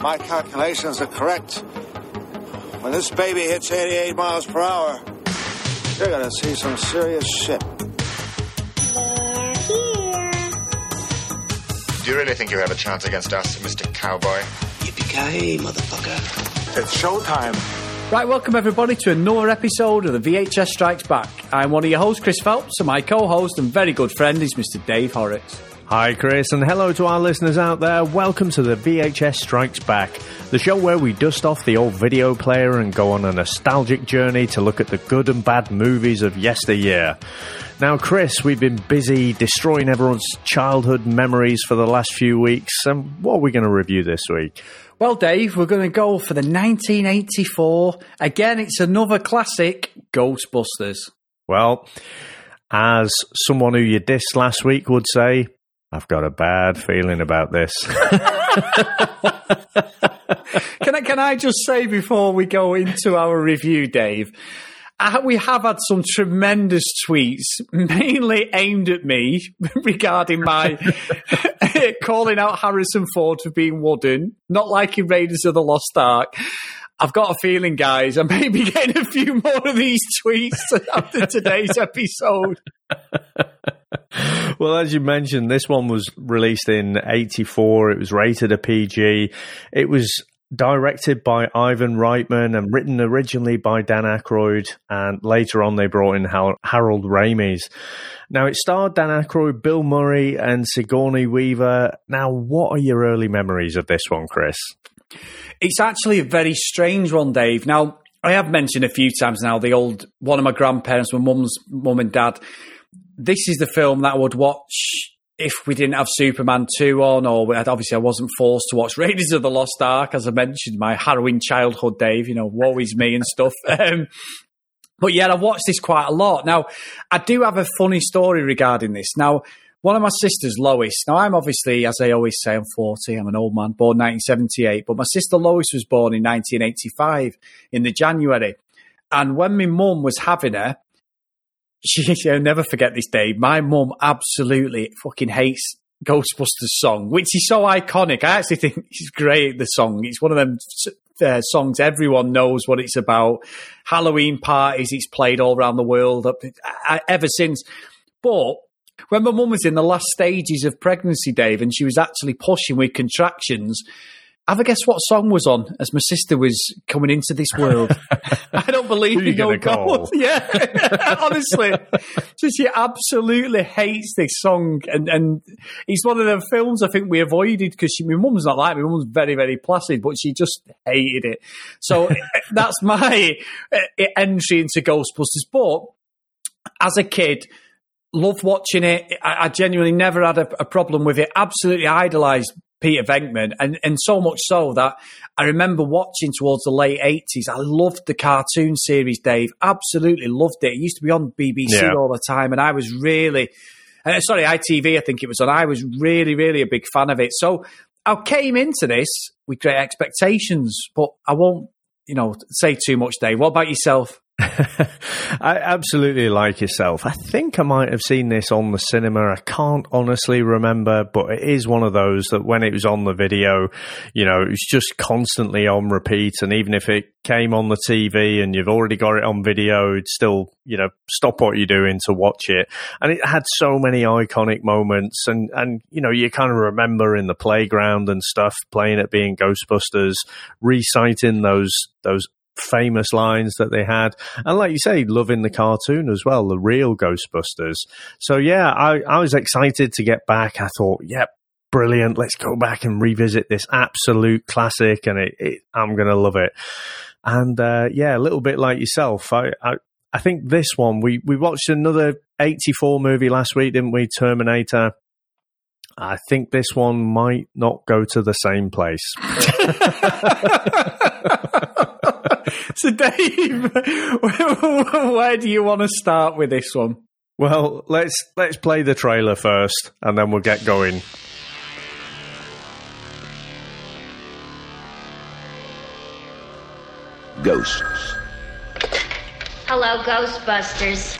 my calculations are correct, when this baby hits 88 miles per hour, you're gonna see some serious shit. They're here. Do you really think you have a chance against us, Mr. Cowboy? Yippee-ki-yay, motherfucker. It's showtime. Right, welcome everybody to another episode of the VHS Strikes Back. I'm one of your hosts, Chris Phelps, and my co-host and very good friend is Mr. Dave Horrocks. Hi, Chris, and hello to our listeners out there. Welcome to the VHS Strikes Back, the show where we dust off the old video player and go on a nostalgic journey to look at the good and bad movies of yesteryear. Now, Chris, we've been busy destroying everyone's childhood memories for the last few weeks, and what are we going to review this week? Well, Dave, we're going to go for the 1984. Again, it's another classic, Ghostbusters. Well, as someone who you dissed last week would say, I've got a bad feeling about this. Can I just say before we go into our review, Dave, we have had some tremendous tweets, mainly aimed at me, regarding my calling out Harrison Ford for being wooden, not liking Raiders of the Lost Ark. I've got a feeling, guys, I may be getting a few more of these tweets after today's episode. Well, as you mentioned, this one was released in 84. It was rated a PG. It was directed by Ivan Reitman and written originally by Dan Aykroyd, and later on they brought in Harold Ramis. Now, it starred Dan Aykroyd, Bill Murray and Sigourney Weaver. Now, what are your early memories of this one, Chris? It's actually a very strange one, Dave. Now, I have mentioned a few times now the old one of my grandparents, my mum's mum and dad. This is the film that I would watch if we didn't have Superman 2 on, or obviously I wasn't forced to watch Raiders of the Lost Ark, as I mentioned, my harrowing childhood, Dave, you know, woe is me and stuff. But yeah, I watched this quite a lot. Now, I do have a funny story regarding this. Now, one of my sisters, Lois, now I'm obviously, as I always say, I'm 40, I'm an old man, born 1978, but my sister Lois was born in 1985 in the January. And when my mum was having her, I'll never forget this day. My mum absolutely fucking hates Ghostbusters song, which is so iconic. I actually think it's great, the song. It's one of them songs everyone knows what it's about. Halloween parties, it's played all around the world ever since. But when my mum was in the last stages of pregnancy, Dave, and she was actually pushing with contractions, have a guess what song was on as my sister was coming into this world. I don't believe you don't go. Yeah, honestly. So she absolutely hates this song. And it's one of the films I think we avoided because my mum's not like me. My mum's very, very placid, but she just hated it. So that's my entry into Ghostbusters. But as a kid, loved watching it. I genuinely never had a problem with it. Absolutely idolised Peter Venkman, and so much so that I remember watching towards the late 80s. I loved the cartoon series, Dave. Absolutely loved it. It used to be on BBC all the time, and I was really, sorry, ITV, I think it was on. I was really, really a big fan of it. So I came into this with great expectations, but I won't, say too much, Dave. What about yourself? I absolutely like yourself. I think I might have seen this on the cinema. I can't honestly remember, but it is one of those that when it was on the video, it was just constantly on repeat. And even if it came on the TV and you've already got it on video, it's still, stop what you're doing to watch it. And it had so many iconic moments. And you kind of remember in the playground and stuff, playing at being Ghostbusters, reciting those famous lines that they had, and like you say, loving the cartoon as well, the real Ghostbusters. So yeah, I was excited to get back. I thought, yep, brilliant, let's go back and revisit this absolute classic, and I'm gonna love it. And a little bit like yourself, I think this one, we watched another 84 movie last week, didn't we? Terminator. I think this one might not go to the same place. So, Dave, where do you want to start with this one? Well, let's play the trailer first, and then we'll get going. Ghosts. Hello, Ghostbusters.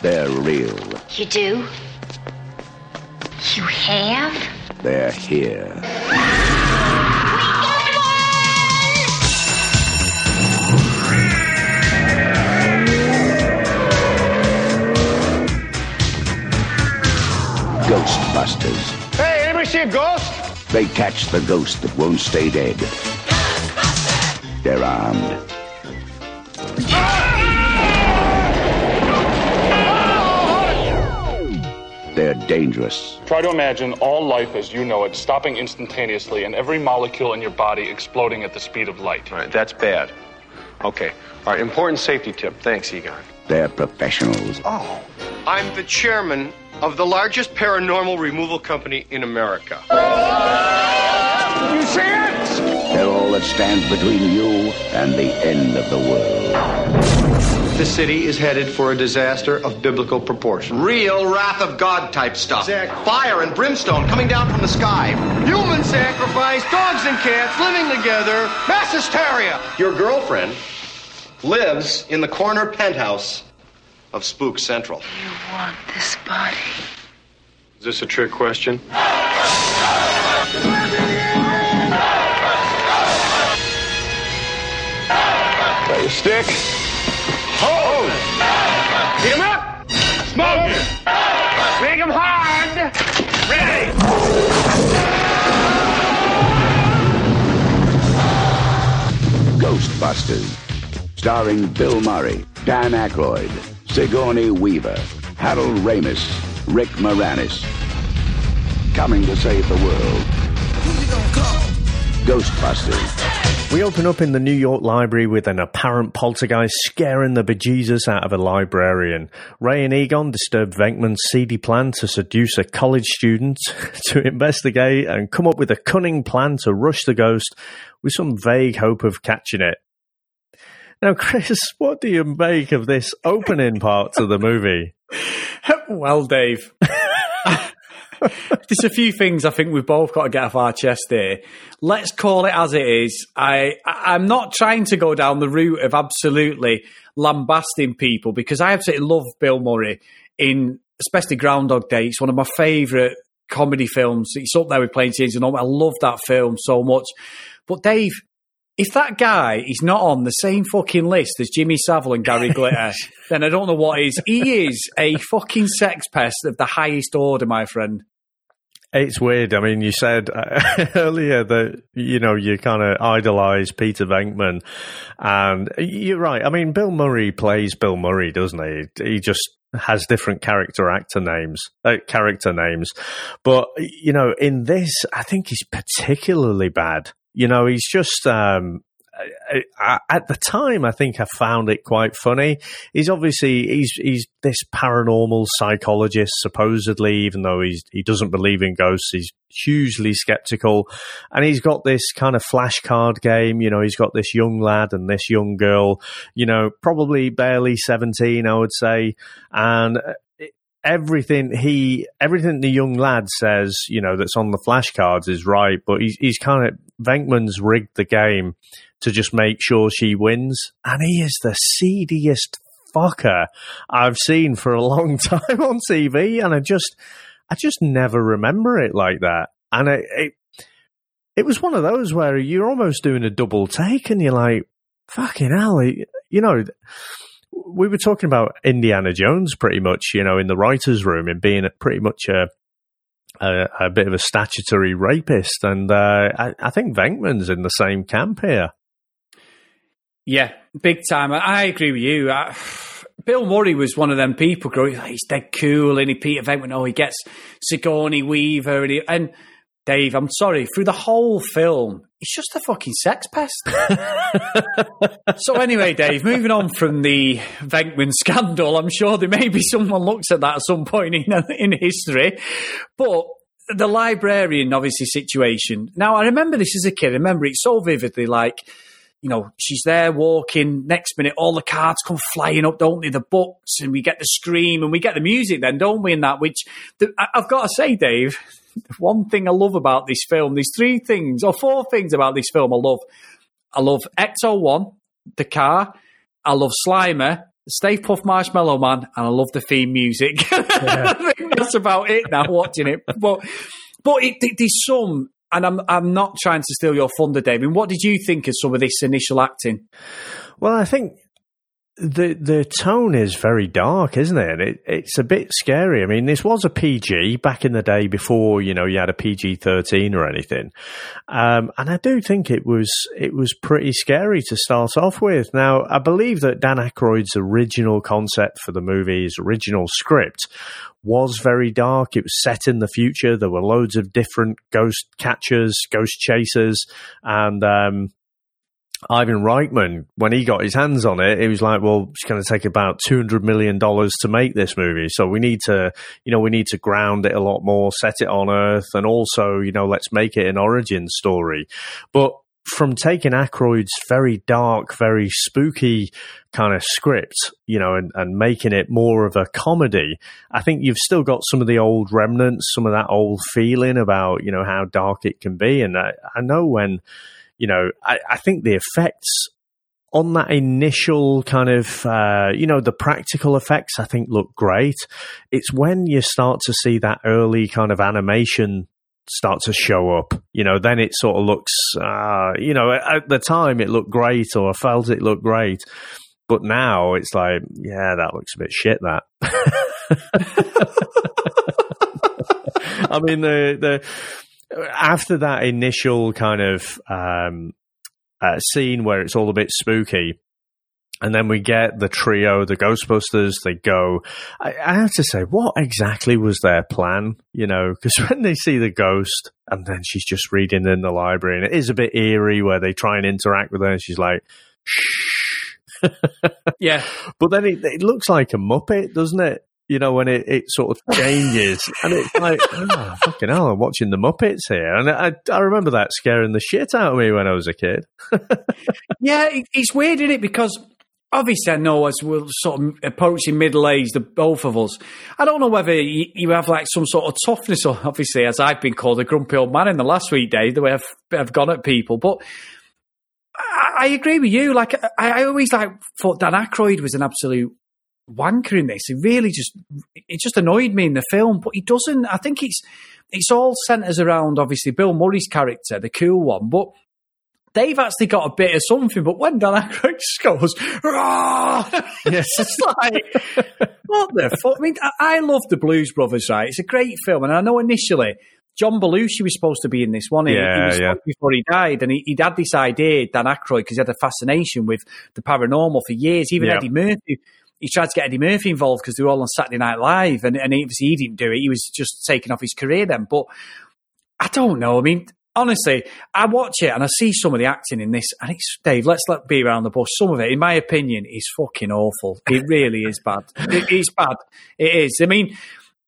They're real. You do? You have? They're here. We got one! Ghostbusters. Hey, anybody see a ghost? They catch the ghost that won't stay dead. Ghostbusters! They're armed. They're dangerous. Try to imagine all life as you know it stopping instantaneously and every molecule in your body exploding at the speed of light. All right, that's bad. Okay. All right, important safety tip. Thanks, Egon. They're professionals. Oh, I'm the chairman of the largest paranormal removal company in America. You see it? They're all that stands between you and the end of the world. The city is headed for a disaster of biblical proportion. Real wrath of God type stuff. Fire and brimstone coming down from the sky. Human sacrifice, dogs and cats living together, mass hysteria. Your girlfriend lives in the corner penthouse of Spook Central. You want this body? Is this a trick question? Got your stick. Hold it. Beat him up. Smoke him. Make him hard. Ready. Ghostbusters. Starring Bill Murray, Dan Aykroyd, Sigourney Weaver, Harold Ramis, Rick Moranis. Coming to save the world. Who you gonna call? Ghostbusters. We open up in the New York library with an apparent poltergeist scaring the bejesus out of a librarian. Ray and Egon disturb Venkman's seedy plan to seduce a college student to investigate and come up with a cunning plan to rush the ghost with some vague hope of catching it. Now, Chris, what do you make of this opening part to the movie? Well, Dave... There's a few things I think we've both got to get off our chest here. Let's call it as it is. I'm not trying to go down the route of absolutely lambasting people because I absolutely love Bill Murray in especially Groundhog Day. It's one of my favourite comedy films. It's up there with Plain Scenes and all. I love that film so much. But Dave, if that guy is not on the same fucking list as Jimmy Savile and Gary Glitter, then I don't know what is. He is a fucking sex pest of the highest order, my friend. It's weird. I mean, you said earlier that, you know, you kind of idolise Peter Venkman, and you're right. I mean, Bill Murray plays Bill Murray, doesn't he? He just has different character names. But, you know, in this, I think he's particularly bad. You know, he's just... at the time, I think I found it quite funny. He's obviously he's this paranormal psychologist, supposedly, even though he doesn't believe in ghosts. He's hugely skeptical, and he's got this kind of flashcard game. You know, he's got this young lad and this young girl. You know, probably barely 17, I would say, and. Everything the young lad says, you know, that's on the flashcards is right, but he's kind of, Venkman's rigged the game to just make sure she wins, and he is the seediest fucker I've seen for a long time on TV, and I just never remember it like that, and it was one of those where you're almost doing a double take, and you're like, fucking hell, you know. We were talking about Indiana Jones pretty much, you know, in the writer's room and being pretty much a bit of a statutory rapist. And I think Venkman's in the same camp here. Yeah, big time. I agree with you. Bill Murray was one of them people growing up, he's dead cool, and Peter Venkman, he gets Sigourney Weaver. And Dave, I'm sorry, through the whole film, it's just a fucking sex pest. So anyway, Dave, moving on from the Venkman scandal, I'm sure there may be someone looks at that at some point in history. But the librarian, obviously, situation. Now, I remember this as a kid. I remember it so vividly, like, you know, she's there walking. Next minute, all the cards come flying up, don't they? The books, and we get the scream, and we get the music then, don't we, in that? Which I've got to say, Dave... One thing I love about this film, there's three things or four things about this film I love. I love Ecto-1, the car. I love Slimer, Stay Puft Marshmallow Man, and I love the theme music. Yeah. I think that's about it now, watching it. But But there's some, and I'm not trying to steal your thunder, Dave. What did you think of some of this initial acting? Well, I think the tone is very dark, isn't it? It's a bit scary. I mean, this was a PG back in the day before, you know, you had a PG-13 or anything. And I do think it was pretty scary to start off with. Now, I believe that Dan Aykroyd's original concept for the movie, his original script, was very dark. It was set in the future. There were loads of different ghost catchers, ghost chasers, and Ivan Reitman, when he got his hands on it, he was like, well, it's going to take about $200 million to make this movie. So we need to, you know, ground it a lot more, set it on Earth, and also, you know, let's make it an origin story. But from taking Aykroyd's very dark, very spooky kind of script, you know, and making it more of a comedy, I think you've still got some of the old remnants, some of that old feeling about, you know, how dark it can be. And I know when... You know, I think the effects on that initial kind of, you know, the practical effects, I think look great. It's when you start to see that early kind of animation start to show up, you know, then it sort of looks, you know, at the time it looked great, or I felt it looked great. But now it's like, yeah, that looks a bit shit, that. I mean, the after that initial kind of scene where it's all a bit spooky, and then we get the trio, the Ghostbusters, they go. I have to say, what exactly was their plan? You know, because when they see the ghost, and then she's just reading in the library, and it is a bit eerie where they try and interact with her, and she's like, shh. Yeah. But then it looks like a Muppet, doesn't it? You know, when it sort of changes, and it's like, oh, fucking hell, I'm watching the Muppets here. And I remember that scaring the shit out of me when I was a kid. Yeah, it's weird, isn't it? Because obviously I know as we're sort of approaching middle age, both of us, I don't know whether you have like some sort of toughness, or obviously, as I've been called, a grumpy old man in the last week, Dave, the way I've gone at people. But I agree with you. Like, I always thought Dan Aykroyd was an absolute wanker in this. It just annoyed me in the film, but he doesn't. I think it's all centres around obviously Bill Murray's character, the cool one, but they've actually got a bit of something. But when Dan Aykroyd just goes, yes. It's like, what the fuck? I mean, I love The Blues Brothers, right? It's a great film, and I know initially John Belushi was supposed to be in this one. He was before he died, and he'd had this idea, Dan Aykroyd, because he had a fascination with the paranormal for years. Even Eddie Murphy. He tried to get Eddie Murphy involved because they were all on Saturday Night Live, and obviously he didn't do it. He was just taking off his career then. But I don't know. I mean, honestly, I watch it and I see some of the acting in this, and it's, Dave, let's be around the bush. Some of it, in my opinion, is fucking awful. It really is bad. It's bad. It is. I mean,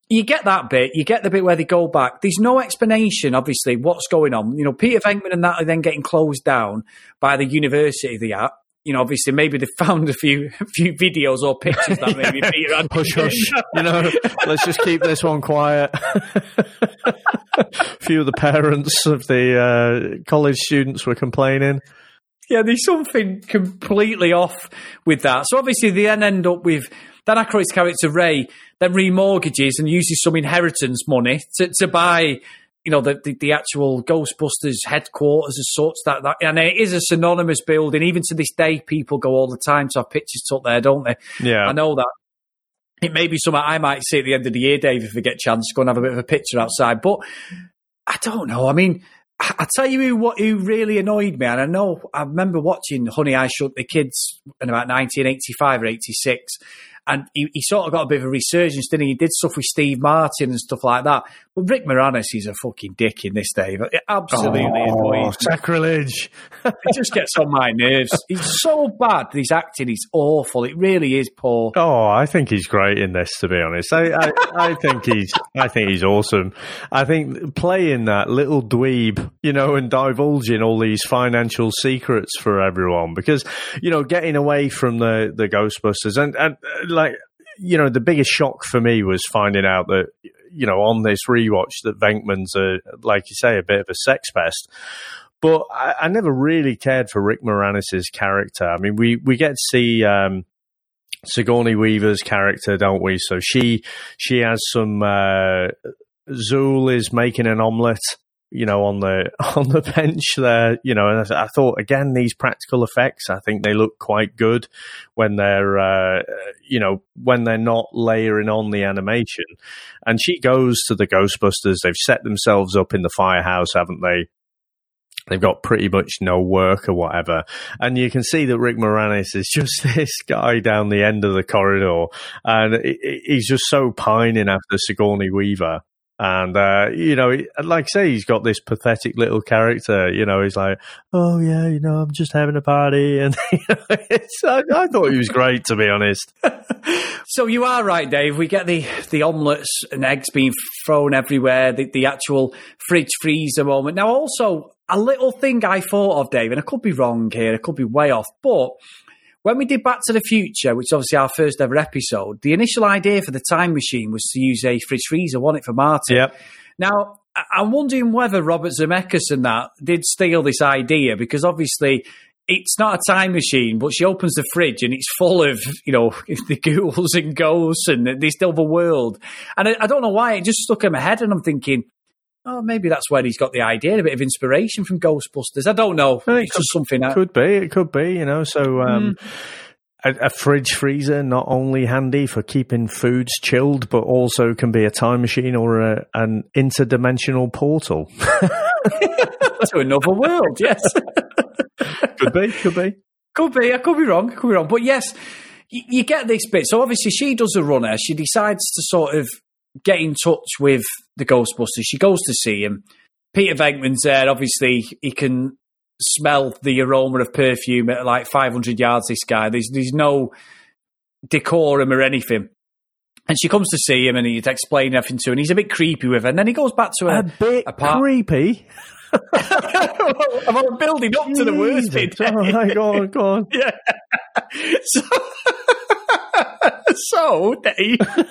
you get that bit. You get the bit where they go back. There's no explanation, obviously, what's going on. You know, Peter Venkman and that are then getting closed down by the university they're at. You know, obviously, maybe they found a few videos or pictures that maybe Peter had. Hush, hush. You know, let's just keep this one quiet. A few of the parents of the college students were complaining. Yeah, there's something completely off with that. So, obviously, they then end up with Dan Aykroyd's character, Ray, then remortgages and uses some inheritance money to buy... You know, the actual Ghostbusters headquarters as such, that and it is a synonymous building. Even to this day, people go all the time to have pictures took there, don't they? Yeah. I know that. It may be something I might see at the end of the year, Dave, if we get a chance to go and have a bit of a picture outside. But I don't know. I mean, I tell you who really annoyed me, and I know I remember watching Honey, I Shrunk the Kids in about 1985 or 86, and he sort of got a bit of a resurgence, didn't he? He did stuff with Steve Martin and stuff like that. But Rick Moranis is a fucking dick in this, Dave. It absolutely annoys me. Sacrilege. It just gets on my nerves. He's so bad. His acting is awful. It really is poor. Oh, I think he's great in this, to be honest. I think he's awesome. I think playing that little dweeb, you know, and divulging all these financial secrets for everyone, because, you know, getting away from the Ghostbusters and like, you know, the biggest shock for me was finding out that, you know, on this rewatch that Venkman's, like you say, a bit of a sex pest. But I never really cared for Rick Moranis's character. I mean, we get to see Sigourney Weaver's character, don't we? So she has some Zuul is making an omelette, you know, on the bench there, you know, and I thought, again, these practical effects, I think they look quite good when they're, you know, when they're not layering on the animation. And she goes to the Ghostbusters. They've set themselves up in the firehouse, haven't they? They've got pretty much no work or whatever. And you can see that Rick Moranis is just this guy down the end of the corridor. And he's just so pining after Sigourney Weaver. And, you know, like I say, he's got this pathetic little character, you know, he's like, oh, yeah, you know, I'm just having a party. And you know, I thought he was great, to be honest. So you are right, Dave. We get the omelettes and eggs being thrown everywhere, the actual fridge freezer moment. Now, also, a little thing I thought of, Dave, and I could be wrong here, I could be way off, but when we did Back to the Future, which is obviously our first ever episode, the initial idea for the time machine was to use a fridge freezer, wasn't it, for Martin? Yep. Now, I'm wondering whether Robert Zemeckis and that did steal this idea, because obviously it's not a time machine, but she opens the fridge and it's full of, you know, the ghouls and ghosts and this overworld. And I don't know why, it just stuck in my head, and I'm thinking, oh, maybe that's where he's got the idea, a bit of inspiration from Ghostbusters. I don't know. It could be, you know. So a fridge freezer, not only handy for keeping foods chilled, but also can be a time machine or an interdimensional portal. To another world, yes. Could be. I could be wrong. But yes, you get this bit. So obviously she does a runner. She decides to sort of get in touch with the Ghostbusters. She goes to see him. Peter Venkman's there. Obviously, he can smell the aroma of perfume at like 500 yards, this guy. There's no decorum or anything. And she comes to see him, and he's explaining everything to her, and he's a bit creepy with her. And then he goes back to her. A bit creepy? I'm building up to the worst bit. All right, go on. Yeah. So Dave, so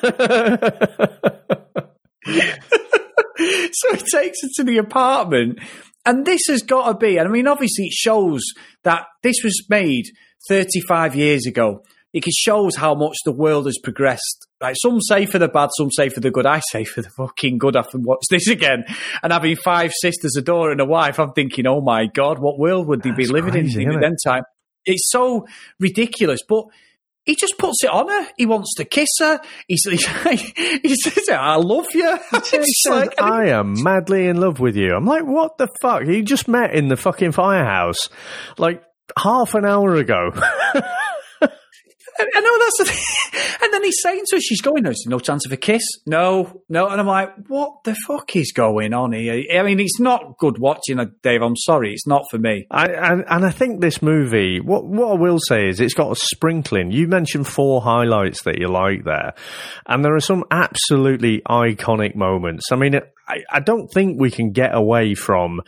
he takes her to the apartment, and this has got to be, and I mean, obviously it shows that this was made 35 years ago. It shows how much the world has progressed. Like, some say for the bad, some say for the good. I say for the fucking good after watch this again. And having 5 sisters, a daughter and a wife, I'm thinking, oh my God, what world would they be living in at that time? It's so ridiculous, but he just puts it on her. He wants to kiss her. He's like, he says, I love you. He says, like, I am madly in love with you. I'm like, what the fuck? You just met in the fucking firehouse like half an hour ago. I know, that's the thing. And then he's saying to her, she's going, there's no chance of a kiss. No. And I'm like, what the fuck is going on here? I mean, it's not good watching, Dave. I'm sorry. It's not for me. I think this movie, what I will say is it's got a sprinkling. You mentioned 4 highlights that you like there. And there are some absolutely iconic moments. I mean, I don't think we can get away from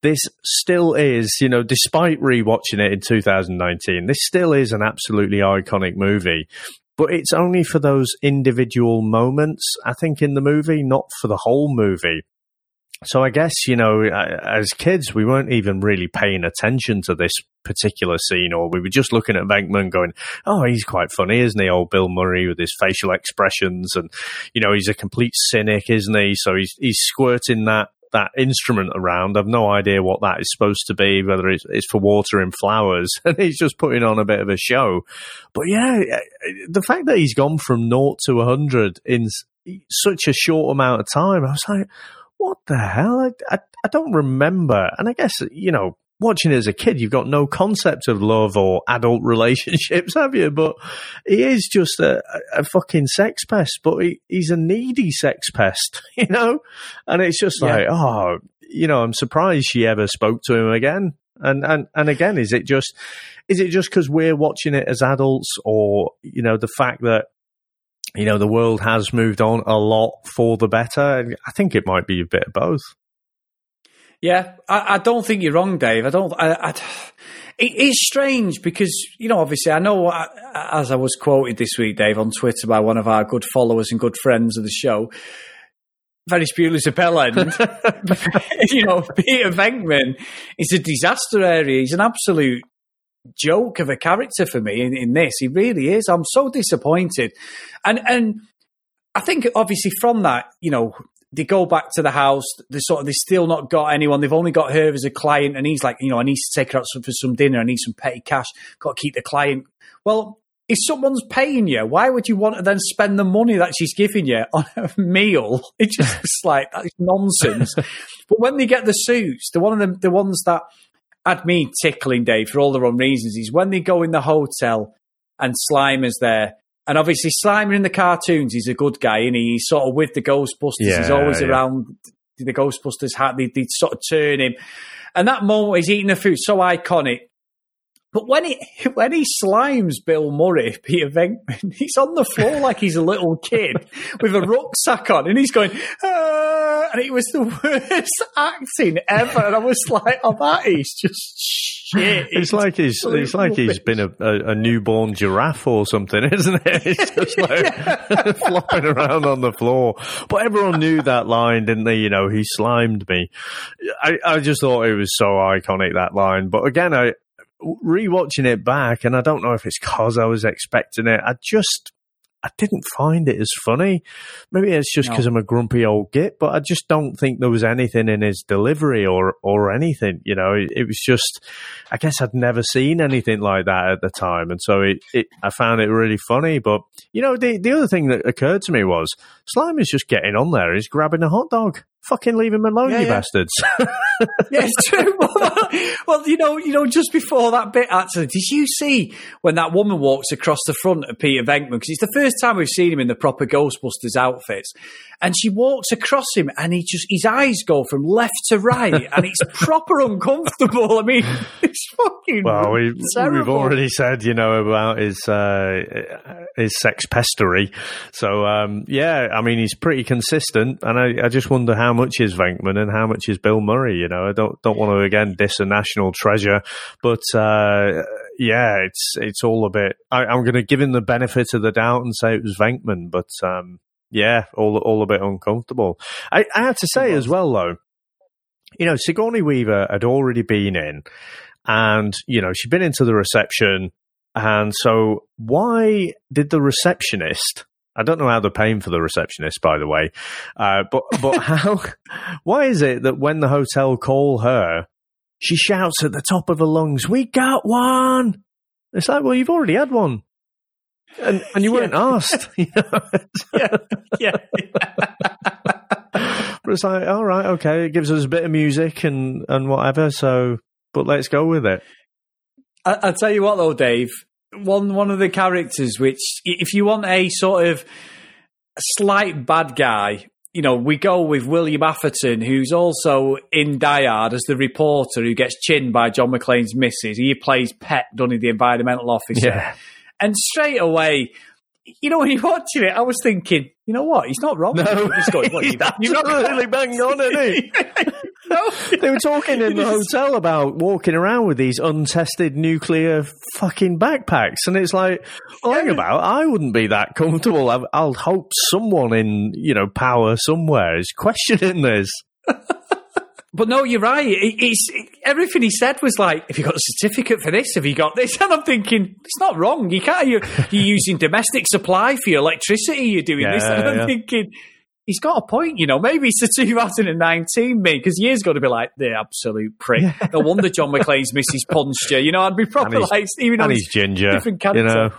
this. Still is, you know, despite rewatching it in 2019, this still is an absolutely iconic movie, but it's only for those individual moments, I think, in the movie, not for the whole movie. So I guess, you know, as kids, we weren't even really paying attention to this particular scene, or we were just looking at Venkman going, oh, he's quite funny, isn't he? Old Bill Murray with his facial expressions. And, you know, he's a complete cynic, isn't he? So he's squirting that instrument around. I've no idea what that is supposed to be, whether it's for water and flowers, and he's just putting on a bit of a show. But yeah, the fact that he's gone from 0 to 100 in such a short amount of time, I was like, what the hell? I don't remember. And I guess, you know, watching it as a kid, you've got no concept of love or adult relationships, have you? But he is just a fucking sex pest, but he's a needy sex pest, you know? And it's just like, oh, you know, I'm surprised she ever spoke to him again. And again, is it just because we're watching it as adults, or, you know, the fact that, you know, the world has moved on a lot for the better? I think it might be a bit of both. Yeah, I don't think you're wrong, Dave. It is strange because, you know, obviously, I know, as I was quoted this week, Dave, on Twitter by one of our good followers and good friends of the show, very spurious appellant, you know, Peter Venkman is a disaster area. He's an absolute joke of a character for me in this. He really is. I'm so disappointed, and I think obviously from that, you know, They go back to the house. They still not got anyone. They've only got her as a client. And he's like, you know, I need to take her out for some dinner. I need some petty cash. Got to keep the client. Well, if someone's paying you, why would you want to then spend the money that she's giving you on a meal? It's just like, that's nonsense. But when they get the suits, the ones that had me tickling Dave for all the wrong reasons is when they go in the hotel and Slimer's there. And obviously, Slimer in the cartoons, he's a good guy, and he's sort of with the Ghostbusters. Yeah, he's always around the Ghostbusters hat. They sort of turn him. And that moment, he's eating the food, so iconic. But when he slimes Bill Murray, Peter Venkman, he's on the floor like he's a little kid with a rucksack on, and he's going, and it was the worst acting ever. And I was like, oh, that is just shit. It's like he's been a newborn giraffe or something, isn't it? It's just like flopping around on the floor. But everyone knew that line, didn't they? You know, he slimed me. I just thought it was so iconic, that line. But again, I rewatching it back, and I don't know if it's because I was expecting it, I didn't find it as funny. Maybe it's just because I'm a grumpy old git, but I just don't think there was anything in his delivery or anything, you know. It was just, I guess I'd never seen anything like that at the time, and so I found it really funny. But, you know, the other thing that occurred to me was Slimer's just getting on there. He's grabbing a hot dog. Fucking leave him alone, you bastards. Yeah, it's true. Well, you know, just before that bit, actually, did you see when that woman walks across the front of Peter Venkman? Because it's the first time we've seen him in the proper Ghostbusters outfits. And she walks across him, and his eyes go from left to right, and it's proper uncomfortable. I mean, it's fucking terrible. Well, we've already said, you know, about his sex pestery. So, yeah, I mean, he's pretty consistent, and I just wonder how much is Venkman and how much is Bill Murray, you know. I don't want to, again, diss a national treasure, but yeah, it's all a bit... I'm going to give him the benefit of the doubt and say it was Venkman, but yeah, all a bit uncomfortable. I have to say as well, though, you know, Sigourney Weaver had already been in, and, you know, she'd been into the reception, and so why did the receptionist... I don't know how they're paying for the receptionist, by the way, but how? Why is it that when the hotel call her, she shouts at the top of her lungs, "We got one!" It's like, well, you've already had one, and you weren't asked. You know? But it's like, all right, okay, it gives us a bit of music and whatever. So, but let's go with it. I'll tell you what, though, Dave. One of the characters which, if you want a sort of slight bad guy, you know, we go with William Atherton, who's also in Die Hard as the reporter who gets chinned by John McClane's missus. He plays Pet, doesn't he, the environmental officer? Yeah. And straight away, you know, when you're watching it, I was thinking, you know what, he's not wrong. No, he's absolutely bang on, isn't he? No. They were talking in the hotel about walking around with these untested nuclear fucking backpacks, and it's like, I wouldn't be that comfortable. I'll hope someone in, you know, power somewhere is questioning this. But no, you're right. Everything he said was like, have you got a certificate for this? Have you got this? And I'm thinking, it's not wrong. You can't. You're using domestic supply for your electricity. You're doing this. And I'm thinking, he's got a point, you know. Maybe it's the 2019 me, because years ago to be like, the absolute prick. Yeah. No wonder John McClane's missus punched you. You know, I'd be proper like, even though he's ginger, different character. You know?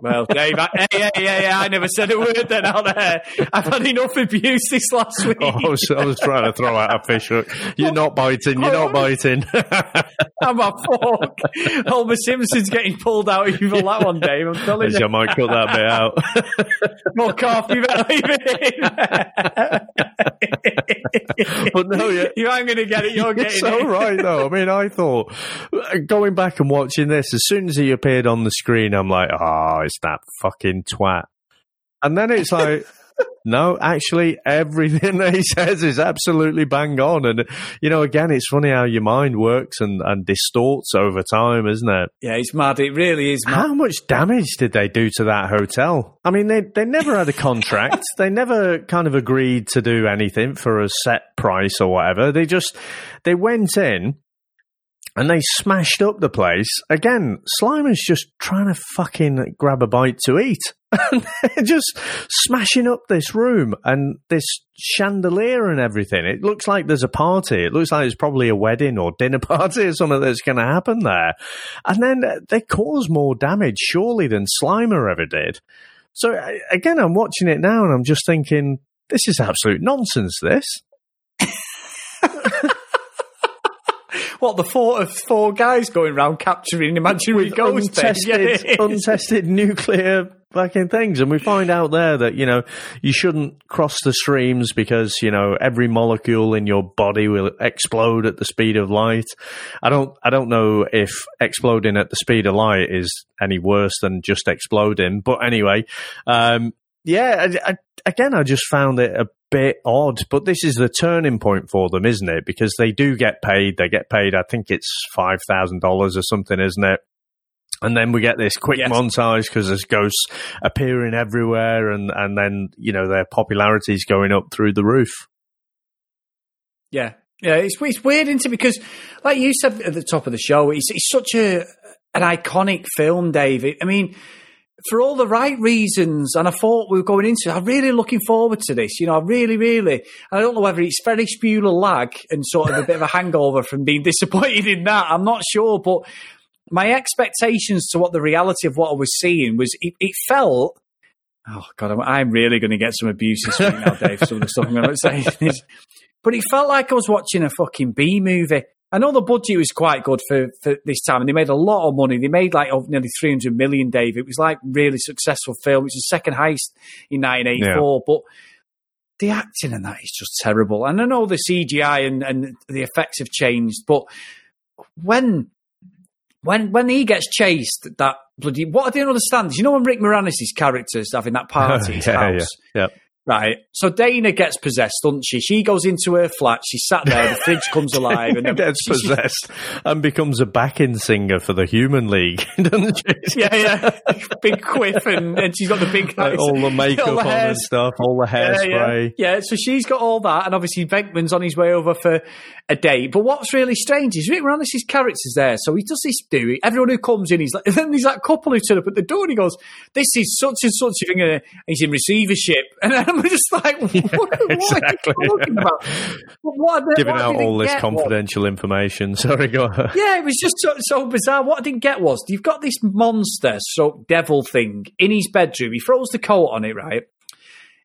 Well, Dave, I never said a word then out there. I've had enough abuse this last week. Oh, I was trying to throw out a fish hook. You're not biting. You're not biting. I'm a fork. Homer Simpson's getting pulled out of that one, Dave. I'm telling you. I might cut that bit out. More coffee, better leave it in. But no, you aren't going to get it. You're getting so it. Right, though. I mean, I thought going back and watching this, as soon as he appeared on the screen, I'm like, oh, it's that fucking twat. And then it's like, no, actually, everything that he says is absolutely bang on. And, you know, again, it's funny how your mind works and distorts over time, isn't it? Yeah, it's mad. It really is mad. How much damage did they do to that hotel? I mean, they never had a contract. They never kind of agreed to do anything for a set price or whatever. They went in. And they smashed up the place. Again, Slimer's just trying to fucking grab a bite to eat. And they're just smashing up this room and this chandelier and everything. It looks like there's a party. It looks like there's probably a wedding or dinner party or something that's going to happen there. And then they cause more damage, surely, than Slimer ever did. So, again, I'm watching it now and I'm just thinking, this is absolute nonsense, this. What, the thought of four guys going around capturing imaginary ghosts? Untested nuclear fucking things. And we find out there that, you know, you shouldn't cross the streams because, you know, every molecule in your body will explode at the speed of light. I don't know if exploding at the speed of light is any worse than just exploding. But anyway, I just found it a bit odd, but this is the turning point for them, isn't it? Because they do get paid. They get paid, I think it's $5,000 or something, isn't it? And then we get this quick montage because there's ghosts appearing everywhere, and then, you know, their popularity is going up through the roof. Yeah. Yeah, it's weird, isn't it? Because, like you said at the top of the show, it's such an iconic film, David. I mean, for all the right reasons, and I thought we were going into it, I'm really looking forward to this. You know, I really, really... I don't know whether it's Ferris Bueller lag and sort of a bit of a hangover from being disappointed in that. I'm not sure, but my expectations to what the reality of what I was seeing was... It felt... Oh, God, I'm really going to get some abuses right now, Dave, some of the stuff I'm going to say. But it felt like I was watching a fucking B-movie. I know the budget was quite good for this time, and they made a lot of money. They made like nearly 300 million, Dave. It was like really successful film. It was the second heist in 1984, but the acting in that is just terrible. And I know the CGI and the effects have changed, but when he gets chased, that bloody... What I didn't understand is, you know, when Rick Moranis' character's having that party at his house? Yeah. Right, so Dana gets possessed, doesn't she? She goes into her flat, she's sat there, the fridge comes alive. And gets possessed and becomes a backing singer for the Human League, doesn't she? Yeah. Big quiff, and she's got the big... Like, all the makeup all the on and stuff, all the hairspray. Yeah, so she's got all that, and obviously Venkman's on his way over for a date. But what's really strange is Rick Moranis's character's there, so he does this do. Everyone who comes in, he's like... And then there's that couple who turn up at the door, and he goes, this is such and such a thing, and he's in receivership. And then we're just like, what are you talking about? Giving out all this confidential information. Sorry, go on. Yeah, it was just so bizarre. What I didn't get was, you've got this monster, devil thing in his bedroom. He throws the coat on it, right?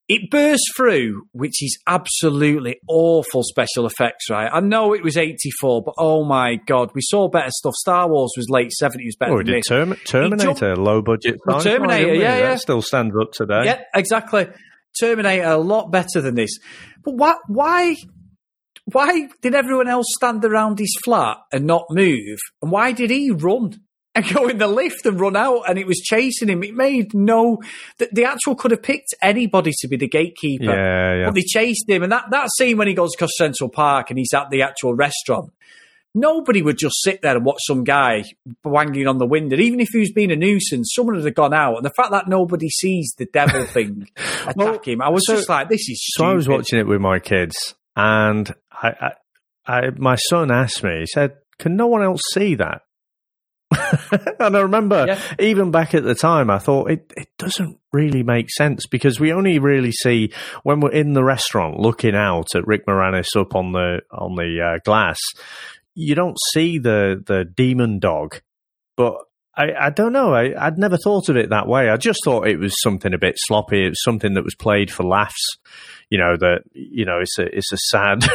It bursts through, which is absolutely awful special effects, right? I know it was 84, but oh my God, we saw better stuff. Star Wars was late 70s, better than this. Terminator, low budget. Terminator, yeah. That still stands up today. Yeah, exactly. Terminator a lot better than this. But why did everyone else stand around his flat and not move? And why did he run and go in the lift and run out, and it was chasing him? It made no... The actual could have picked anybody to be the gatekeeper. Yeah. But they chased him. And that scene when he goes across Central Park and he's at the actual restaurant, nobody would just sit there and watch some guy banging on the window. Even if he was being a nuisance, someone would have gone out. And the fact that nobody sees the devil thing attack him, I was just like, this is stupid. So I was watching it with my kids, and my son asked me, he said, can no one else see that? And I remember even back at the time, I thought it doesn't really make sense, because we only really see when we're in the restaurant looking out at Rick Moranis up on the glass. You don't see the demon dog, but I don't know. I'd never thought of it that way. I just thought it was something a bit sloppy. It was something that was played for laughs. You know, that, you know, it's a sad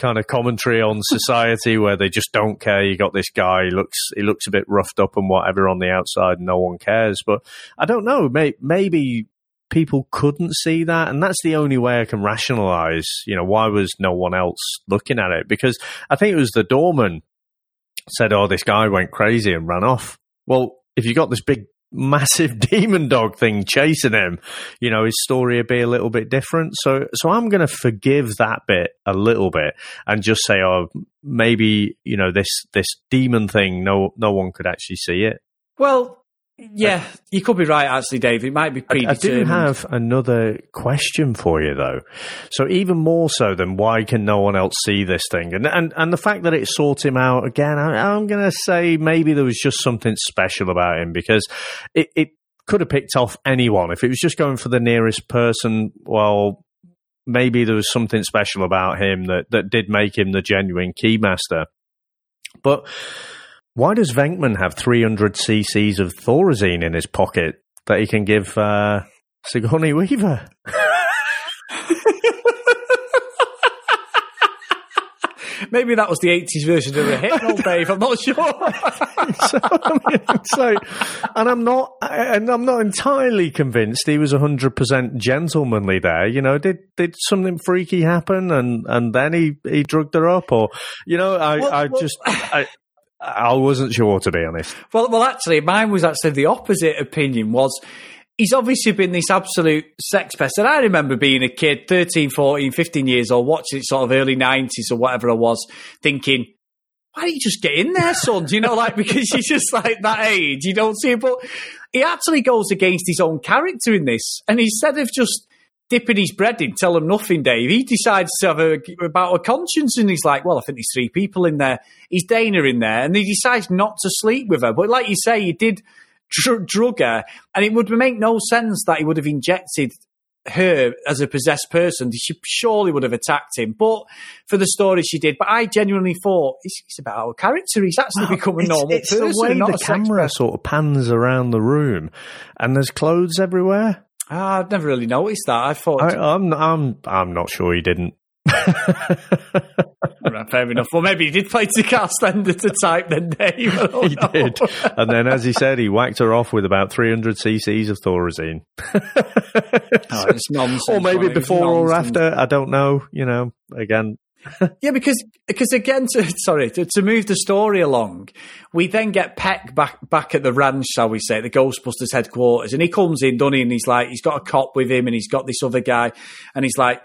kind of commentary on society where they just don't care. You got this guy, he looks a bit roughed up and whatever on the outside. No one cares. But I don't know. Maybe people couldn't see that, and that's the only way I can rationalize, you know, why was no one else looking at it? Because I think it was the doorman said, oh, this guy went crazy and ran off. Well, if you got this big, massive demon dog thing chasing him, you know, his story would be a little bit different. So I'm going to forgive that bit a little bit and just say, oh, maybe, you know, this demon thing, no one could actually see it. Well, Yeah, you could be right, actually, Dave. It might be predetermined. I didn't have another question for you, though. So even more so than why can no one else see this thing? And the fact that it sought him out again, I'm going to say maybe there was just something special about him, because it could have picked off anyone. If it was just going for the nearest person, well, maybe there was something special about him that did make him the genuine keymaster. But why does Venkman have 300 cc's of Thorazine in his pocket that he can give Sigourney Weaver? Maybe that was the 80s version of a Hypnol, Dave. I'm not sure. I'm not entirely convinced he was 100% gentlemanly there. You know, did something freaky happen, and then he drugged her up, or I wasn't sure, to be honest. Well, actually, mine was actually the opposite opinion. Was he's obviously been this absolute sex pest. And I remember being a kid, 13, 14, 15 years old, watching it sort of early 90s or whatever I was, thinking, why don't you just get in there, son? You know, like, because you're just like that age, you don't see it. But he actually goes against his own character in this. And instead of just dipping his bread in, tell him nothing, Dave, he decides to have about a conscience, and he's like, well, I think there's three people in there. He's Dana in there, and he decides not to sleep with her. But like you say, he did drug her, and it would make no sense that he would have injected her as a possessed person. She surely would have attacked him, but for the story she did. But I genuinely thought it's about our character. He's actually become a normal person. It's the way the camera sort of pans around the room, and there's clothes everywhere. I've never really noticed that. I thought I'm not sure he didn't. Right, fair enough. Well, maybe he did play to cast and to type then, Dave. He did. And then, as he said, he whacked her off with about 300 cc's of Thorazine. Oh, it's nonsense. Or maybe before or after, I don't know, you know, again. Yeah, because again, to move the story along, we then get Peck back at the ranch, shall we say, at the Ghostbusters headquarters, and he comes in, doesn't he? And he's like, he's got a cop with him, and he's got this other guy, and he's like,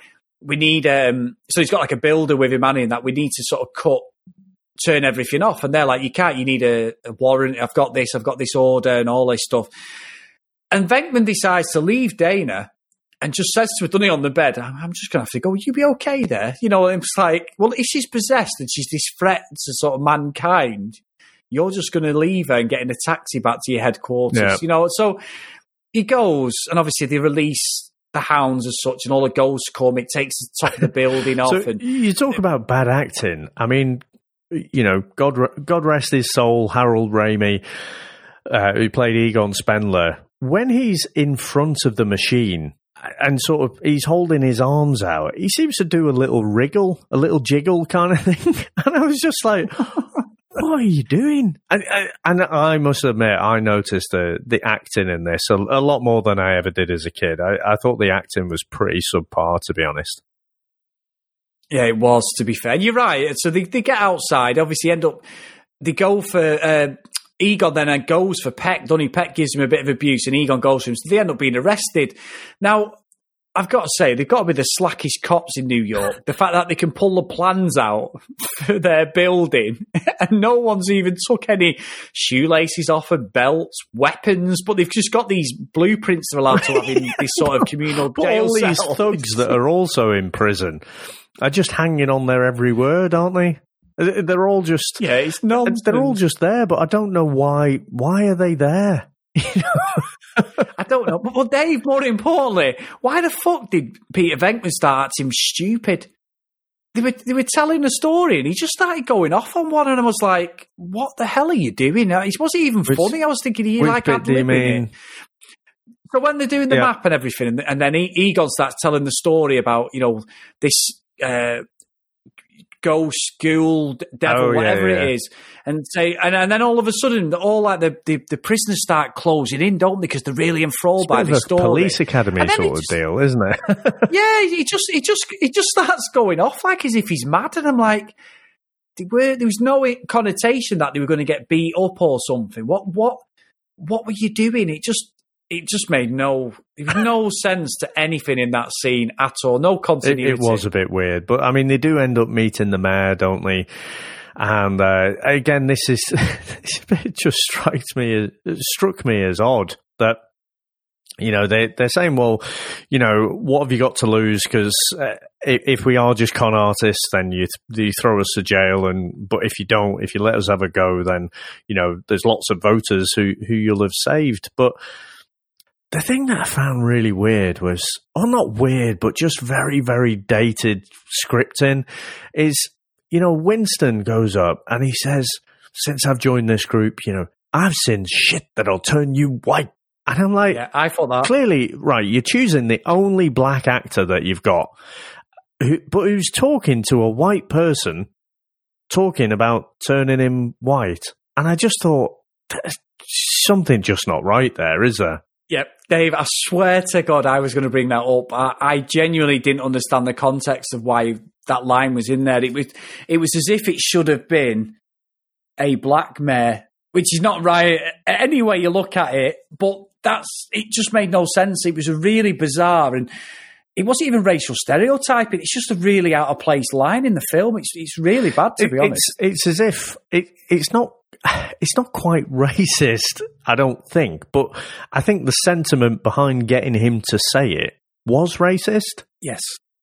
we need so he's got like a builder with him, and that we need to sort of turn everything off. And they're like, you can't. You need a warrant. I've got this order, and all this stuff. And Venkman decides to leave Dana. And just says to her, doesn't he, on the bed, I'm just going to have to go, will you be okay there? You know, and it's like, well, if she's possessed and she's this threat to sort of mankind, you're just going to leave her and get in a taxi back to your headquarters, you know? So he goes, and obviously they release the hounds as such, and all the ghosts come, it takes the top of the building off. So you talk about bad acting. I mean, you know, God rest his soul, Harold Ramis, who played Egon Spengler. When he's in front of the machine, and sort of, he's holding his arms out, he seems to do a little wriggle, a little jiggle kind of thing. And I was just like, what are you doing? And I must admit, I noticed the acting in this a lot more than I ever did as a kid. I thought the acting was pretty subpar, to be honest. Yeah, it was, to be fair. You're right. So they get outside, obviously they go for... Egon then goes for Peck, doesn't he? Peck gives him a bit of abuse, and Egon goes for him, so they end up being arrested. Now, I've got to say, they've got to be the slackest cops in New York. The fact that they can pull the plans out for their building, and no one's even took any shoelaces off of belts, weapons, but they've just got these blueprints they're allowed to have in this sort of communal jail all these cells. Thugs that are also in prison are just hanging on their every word, aren't they? They're all just it's nonsense. They're all just there, but I don't know why. Why are they there? I don't know. But Dave, more importantly, why the fuck did Peter Venkman start him stupid? They were telling a story, and he just started going off on one, and I was like, "What the hell are you doing?" It wasn't even funny. I was thinking, "You like ad-libbing it." So when they're doing the map and everything, and then Egon starts telling the story about this. Ghost, ghoul, devil, it is, and say, and then all of a sudden, all like the prisoners start closing in, don't they? Because they're really enthralled by this story. Police Academy sort of deal, isn't it? Yeah, he just starts going off like as if he's mad, and I'm like, there was no connotation that they were going to get beat up or something. What were you doing? It just made no sense to anything in that scene at all. No continuity. It was a bit weird, but I mean, they do end up meeting the mayor, don't they? And again, this is it just struck me as odd that, you know, they're saying, well, you know, what have you got to lose? Because if we are just con artists, then you throw us to jail. But if you don't, if you let us have a go, then, you know, there's lots of voters who you'll have saved. But the thing that I found really weird was, or not weird, but just very, very dated scripting is, you know, Winston goes up and he says, since I've joined this group, you know, I've seen shit that'll turn you white. And I'm like, yeah, I thought that. Clearly, right, you're choosing the only black actor that you've got, but who's talking to a white person, talking about turning him white. And I just thought, there's something just not right there, is there? Yep, Dave, I swear to God I was going to bring that up. I genuinely didn't understand the context of why that line was in there. It was as if it should have been a black mare, which is not right any way you look at it, but it just made no sense. It was a really bizarre, and it wasn't even racial stereotyping. It's just a really out of place line in the film. It's really bad, to be honest. It's as if it's not quite racist, I don't think, but I think the sentiment behind getting him to say it was racist. Yes.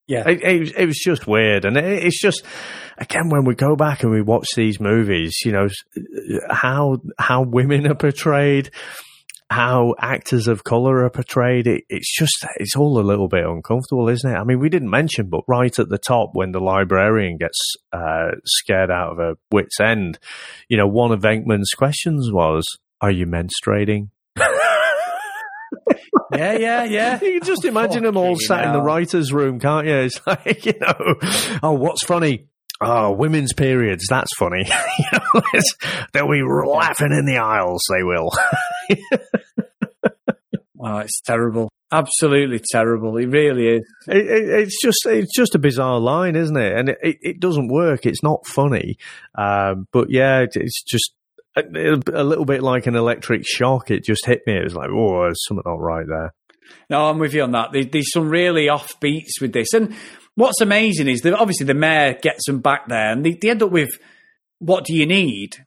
Yeah. It was just weird. And it's just, again, when we go back and we watch these movies, you know, how women are portrayed, how actors of colour are portrayed, it's all a little bit uncomfortable, isn't it? I mean, we didn't mention, but right at the top when the librarian gets scared out of her wit's end, you know, one of Venkman's questions was, are you menstruating? Yeah. You can just imagine them all sat in the writer's room, can't you? It's like, you know, oh, what's funny? Oh, women's periods, that's funny. You know, they'll be laughing in the aisles, they will. Wow, it's terrible. Absolutely terrible. It really is. It's just a bizarre line, isn't it? And it doesn't work. It's not funny. But yeah, it's just a little bit like an electric shock. It just hit me. It was like, oh, there's something not right there. No, I'm with you on that. There's some really off beats with this. And what's amazing is that obviously the mayor gets them back there and they end up with, what do you need?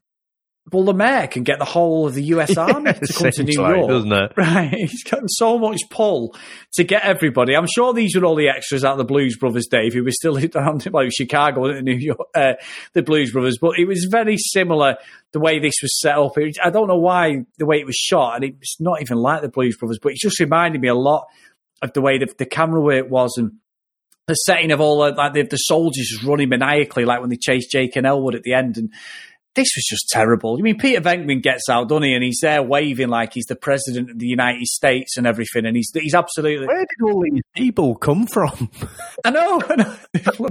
Well, the mayor can get the whole of the US Army to come to New York, doesn't it? Right. He's got so much pull to get everybody. I'm sure these were all the extras out of the Blues Brothers, Dave, who were still down in like Chicago, wasn't it, New York, the Blues Brothers. But it was very similar the way this was set up. I don't know why the way it was shot, and it's not even like the Blues Brothers, but it just reminded me a lot of the way the camera work was and the setting of all like the soldiers just running maniacally, like when they chased Jake and Elwood at the end. And this was just terrible. I mean, Peter Venkman gets out, doesn't he? And he's there waving like he's the president of the United States and everything. And he's absolutely... Where did all these people come from? I know.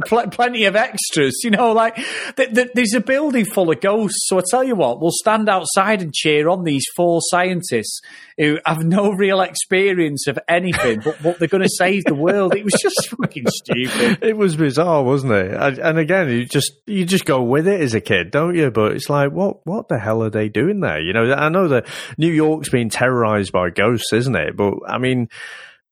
Plenty of extras, you know, like there's a building full of ghosts. So I tell you what, we'll stand outside and cheer on these four scientists who have no real experience of anything, but they're going to save the world. It was just fucking stupid. It was bizarre, wasn't it? And again, you just go with it as a kid, don't you? But it's like, what the hell are they doing there? You know, I know that New York's been terrorized by ghosts, isn't it? But I mean,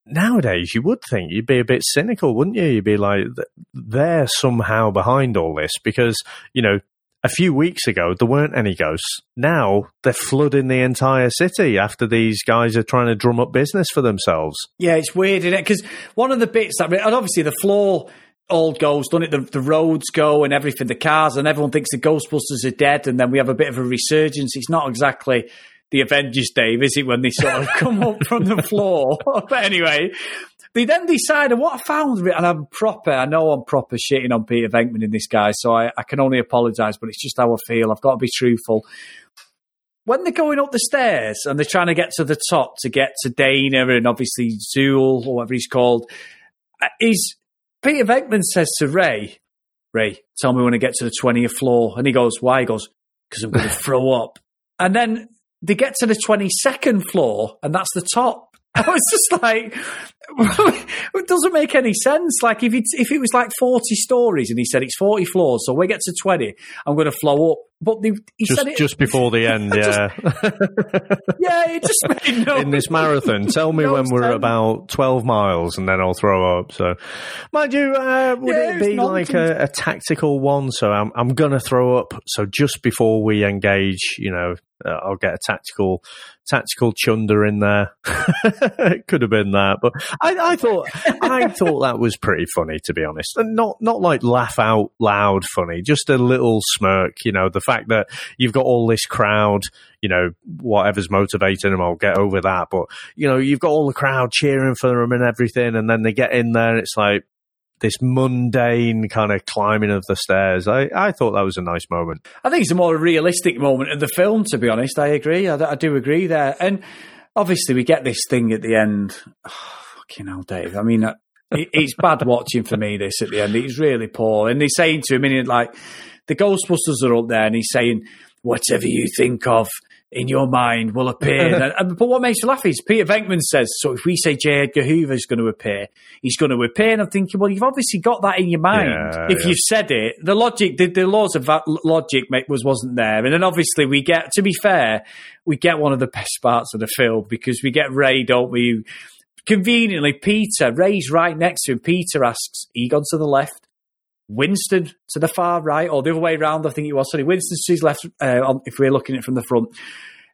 nowadays you would think you'd be a bit cynical, wouldn't you? You'd be like, they're somehow behind all this because, you know, a few weeks ago there weren't any ghosts. Now they're flooding the entire city after these guys are trying to drum up business for themselves. Yeah, it's weird, isn't it? Because one of the bits that, and obviously the floor all goes, don't it? The roads go and everything, the cars, and everyone thinks the Ghostbusters are dead, and then we have a bit of a resurgence. It's not exactly the Avengers, Dave, is it, when they sort of come up from the floor? But anyway, they then decide, and what I found, and I know I'm proper shitting on Peter Venkman in this guy, so I can only apologise, but it's just how I feel. I've got to be truthful. When they're going up the stairs and they're trying to get to the top to get to Dana and obviously Zuul or whatever he's called, is Peter Venkman says to Ray, tell me when I get to the 20th floor. And he goes, why? He goes, because I'm going to throw up. And then they get to the 22nd floor, and that's the top. I was just like, it doesn't make any sense. Like, if it was like 40 stories, and he said it's 40 floors, so when we get to 20, I'm going to flow up. But he said it just before the end, yeah, it just made no... In this marathon, tell me when we're about 12 miles and then I'll throw up. So, mind you, would it be like a tactical one? So I'm going to throw up. So just before we engage, you know, I'll get a tactical chunder in there. It could have been that, but I thought that was pretty funny, to be honest, and not like laugh out loud funny, just a little smirk. You know, the fact that you've got all this crowd, you know, whatever's motivating them, I'll get over that, but you know, you've got all the crowd cheering for them and everything, and then they get in there and it's like this mundane kind of climbing of the stairs. I thought that was a nice moment. I think it's a more realistic moment of the film, to be honest. I agree. I do agree there. And obviously we get this thing at the end. Oh, fucking hell, Dave. I mean, it's bad watching for me, this, at the end. It's really poor. And they're saying to him, like, the Ghostbusters are up there, and he's saying, whatever you think of in your mind will appear. But what makes me laugh is Peter Venkman says, so if we say J. Edgar Hoover's going to appear, he's going to appear. And I'm thinking, well, you've obviously got that in your mind. Yeah, You've said it. The logic, the laws of logic wasn't there. And then obviously we get, to be fair, we get one of the best parts of the film, because we get Ray, don't we? Conveniently, Ray's right next to him. Peter asks Egon to the left, Winston to the far right, or the other way around, I think it was. Sorry, Winston's to his left, if we're looking at it from the front.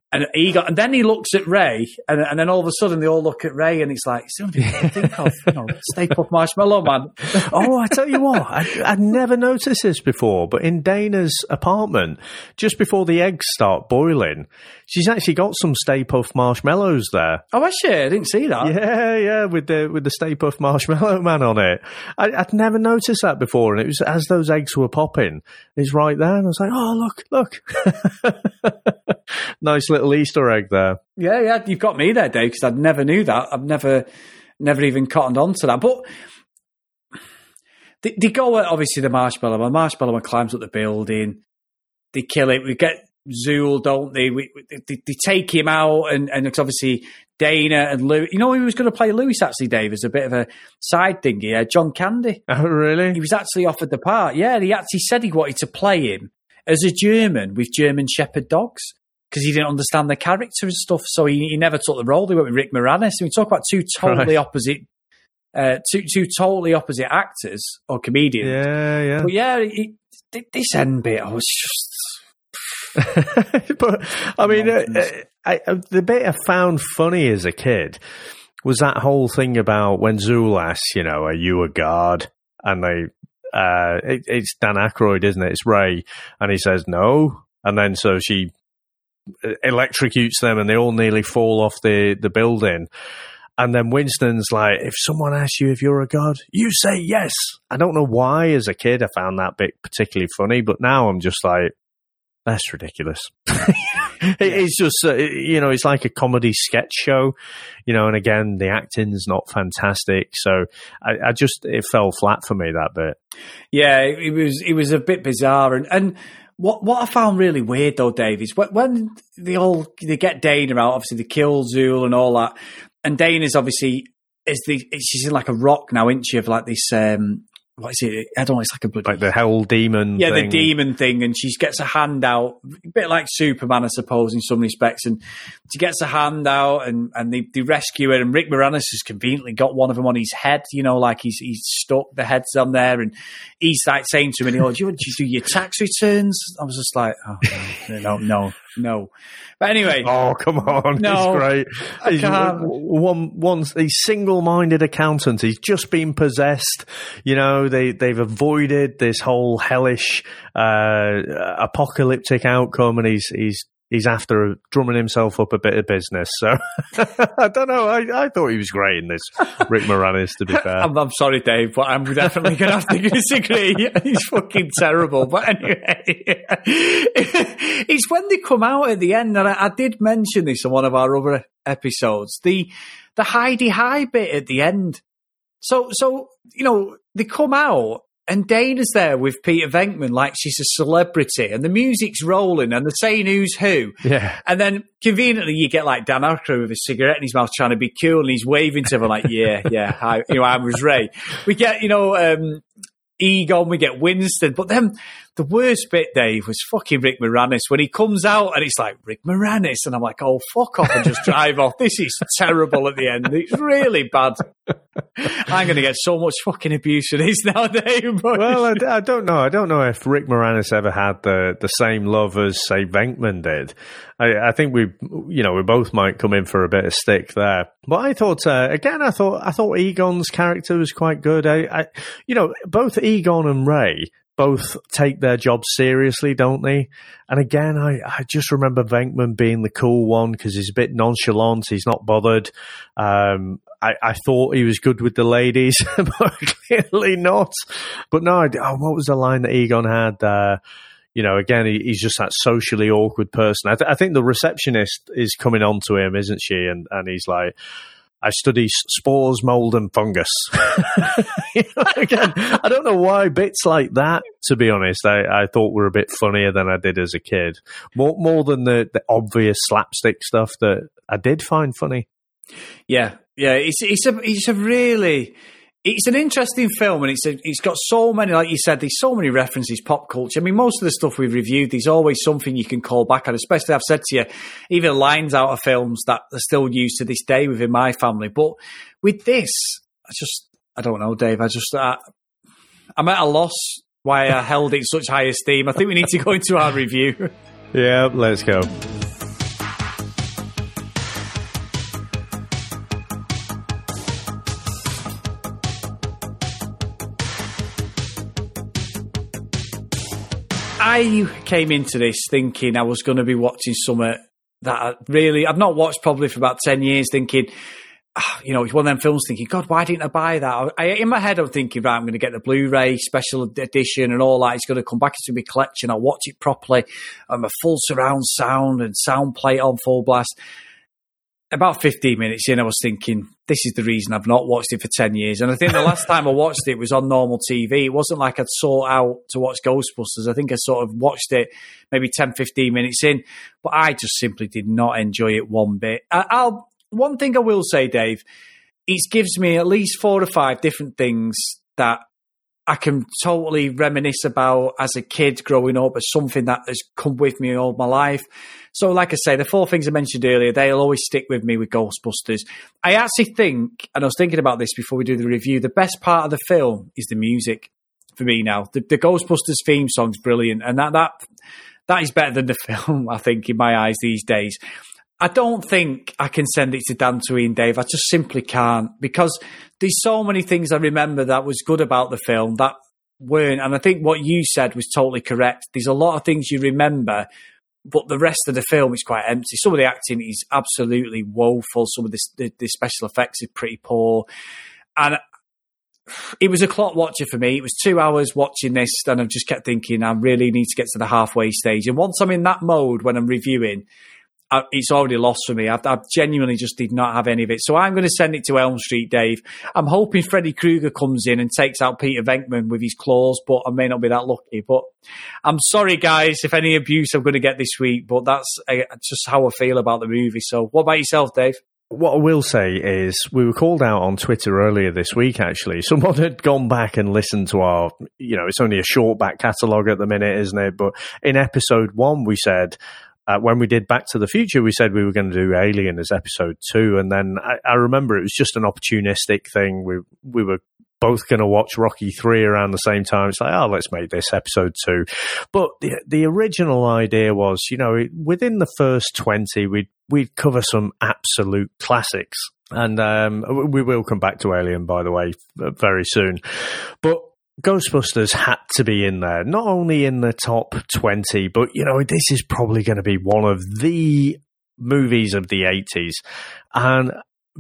And Egon, and then he looks at Ray, and then all of a sudden they all look at Ray, and it's like, somebody can think of, you know, Stay Puft Marshmallow Man. Oh, I tell you what, I'd never noticed this before, but in Dana's apartment, just before the eggs start boiling, she's actually got some Stay Puft marshmallows there. Oh, I see. I didn't see that. Yeah, with the Stay Puft Marshmallow Man on it. I'd never noticed that before, and it was as those eggs were popping, it's right there, and I was like, oh, look. Nice little Easter egg there. Yeah, you've got me there, Dave, because I never knew that. I've never even cottoned on to that. But they go at, obviously, the Marshmallow Man. Marshmallow Man climbs up the building. They kill it. We get Zuul, don't they? They take him out, and it's obviously Dana and Lewis. You know who was going to play Lewis, actually, Dave, as a bit of a side thing here? John Candy. Oh, really? He was actually offered the part. Yeah, and he actually said he wanted to play him as a German with German Shepherd dogs, because he didn't understand the character and stuff, so he never took the role. They went with Rick Moranis. We talk about two totally opposite, two totally opposite actors or comedians. Yeah. But yeah, this end bit, I was just. But I mean, the bit I found funny as a kid was that whole thing about when Zuul asks, you know, are you a guard? And they, it's Dan Aykroyd, isn't it? It's Ray, and he says no, and then so she electrocutes them and they all nearly fall off the building, and then Winston's like, if someone asks you if you're a god, you say yes. I don't know why as a kid I found that bit particularly funny, but now I'm just like, that's ridiculous. It's just you know, it's like a comedy sketch show, you know, and again the acting's not fantastic, so I just, it fell flat for me, that bit. Yeah, it was a bit bizarre, and What I found really weird though, Dave, is when they get Dana out, obviously they kill Zuul and all that, and Dana's obviously she's in like a rock now, isn't she? Of like this, what is it? I don't know. It's like a bloody, like the hell demon. Yeah, thing. The demon thing, and she gets a hand out, a bit like Superman, I suppose, in some respects. And she gets a hand out, and they rescue her. And Rick Moranis has conveniently got one of them on his head, you know, like he's stuck, the head's on there, and he's like saying to me, "Oh, do you do your tax returns?" I was just like, "Oh no." But anyway, oh come on, no, it's great. He's once a single-minded accountant. He's just been possessed, you know. They've avoided this whole hellish apocalyptic outcome, and he's after drumming himself up a bit of business. So I don't know. I thought he was great in this, Rick Moranis, to be fair. I'm sorry, Dave, but I'm definitely going to have to disagree. He's fucking terrible. But anyway, it's when they come out at the end, and I did mention this in one of our other episodes, the hidey high bit at the end. So you know, they come out and Dana's there with Peter Venkman like she's a celebrity, and the music's rolling and they're saying who's who. Yeah. And then conveniently you get like Dan Aykroyd with a cigarette in his mouth trying to be cool, and he's waving to them like, yeah, I was Ray. We get, you know, Egon, we get Winston, but then The worst bit, Dave, was fucking Rick Moranis. When he comes out and it's like, Rick Moranis. And I'm like, oh, fuck off and just drive off. This is terrible at the end. It's really bad. I'm going to get so much fucking abuse for this now, Dave. Well, I don't know. I don't know if Rick Moranis ever had the same love as, say, Venkman did. I think we both might come in for a bit of stick there. But I thought, I thought Egon's character was quite good. I both Egon and Ray both take their jobs seriously, don't they? And again, I just remember Venkman being the cool one because he's a bit nonchalant. He's not bothered. I thought he was good with the ladies, but clearly not. But no, what was the line that Egon had? Again, he's just that socially awkward person. I think the receptionist is coming on to him, isn't she? And he's like, I study spores, mold, and fungus. Again, I don't know why bits like that, to be honest, I thought were a bit funnier than I did as a kid. More than the obvious slapstick stuff that I did find funny. Yeah, yeah. It's an interesting film, and it's got so many, like you said, there's so many references, pop culture. I mean, most of the stuff we've reviewed, there's always something you can call back on, especially I've said to you, even lines out of films that are still used to this day within my family. But with this, I don't know, Dave, I'm at a loss why I held it in such high esteem. I think we need to go into our review. Yeah, let's go. I came into this thinking I was going to be watching something that I've not watched probably for about 10 years, thinking, it's one of them films thinking, God, why didn't I buy that? In my head, I'm thinking, right, I'm going to get the Blu-ray special edition and all that. It's going to come back into my collection. I'll watch it properly. I'm a full surround sound and sound plate on full blast. About 15 minutes in, I was thinking, this is the reason I've not watched it for 10 years. And I think the last time I watched it was on normal TV. It wasn't like I'd sought out to watch Ghostbusters. I think I sort of watched it maybe 10, 15 minutes in. But I just simply did not enjoy it one bit. One thing I will say, Dave, it gives me at least 4 or 5 different things that I can totally reminisce about as a kid growing up, as something that has come with me all my life. So like I say, the 4 things I mentioned earlier, they'll always stick with me with Ghostbusters. I actually think, and I was thinking about this before we do the review, the best part of the film is the music for me now. The Ghostbusters theme song's brilliant, and that is better than the film, I think, in my eyes these days. I don't think I can send it to Dan, to Ian, Dave. I just simply can't, because there's so many things I remember that was good about the film that weren't. And I think what you said was totally correct. There's a lot of things you remember, but the rest of the film is quite empty. Some of the acting is absolutely woeful. Some of the special effects are pretty poor. And it was a clock watcher for me. It was 2 hours watching this, and I've just kept thinking, I really need to get to the halfway stage. And once I'm in that mode when I'm reviewing, it's already lost for me. I genuinely just did not have any of it. So I'm going to send it to Elm Street, Dave. I'm hoping Freddy Krueger comes in and takes out Peter Venkman with his claws, but I may not be that lucky. But I'm sorry, guys, if any abuse I'm going to get this week, but that's just how I feel about the movie. So what about yourself, Dave? What I will say is we were called out on Twitter earlier this week, actually. Someone had gone back and listened to our, it's only a short back catalogue at the minute, isn't it? But in episode 1, we said, when we did Back to the Future, we said we were going to do Alien as episode 2. And then I remember it was just an opportunistic thing. We were both going to watch Rocky 3 around the same time. It's like, let's make this episode 2. But the original idea was, within the first 20, we'd cover some absolute classics. And we will come back to Alien, by the way, very soon. But Ghostbusters had to be in there, not only in the top 20, but, this is probably going to be one of the movies of the 80s, and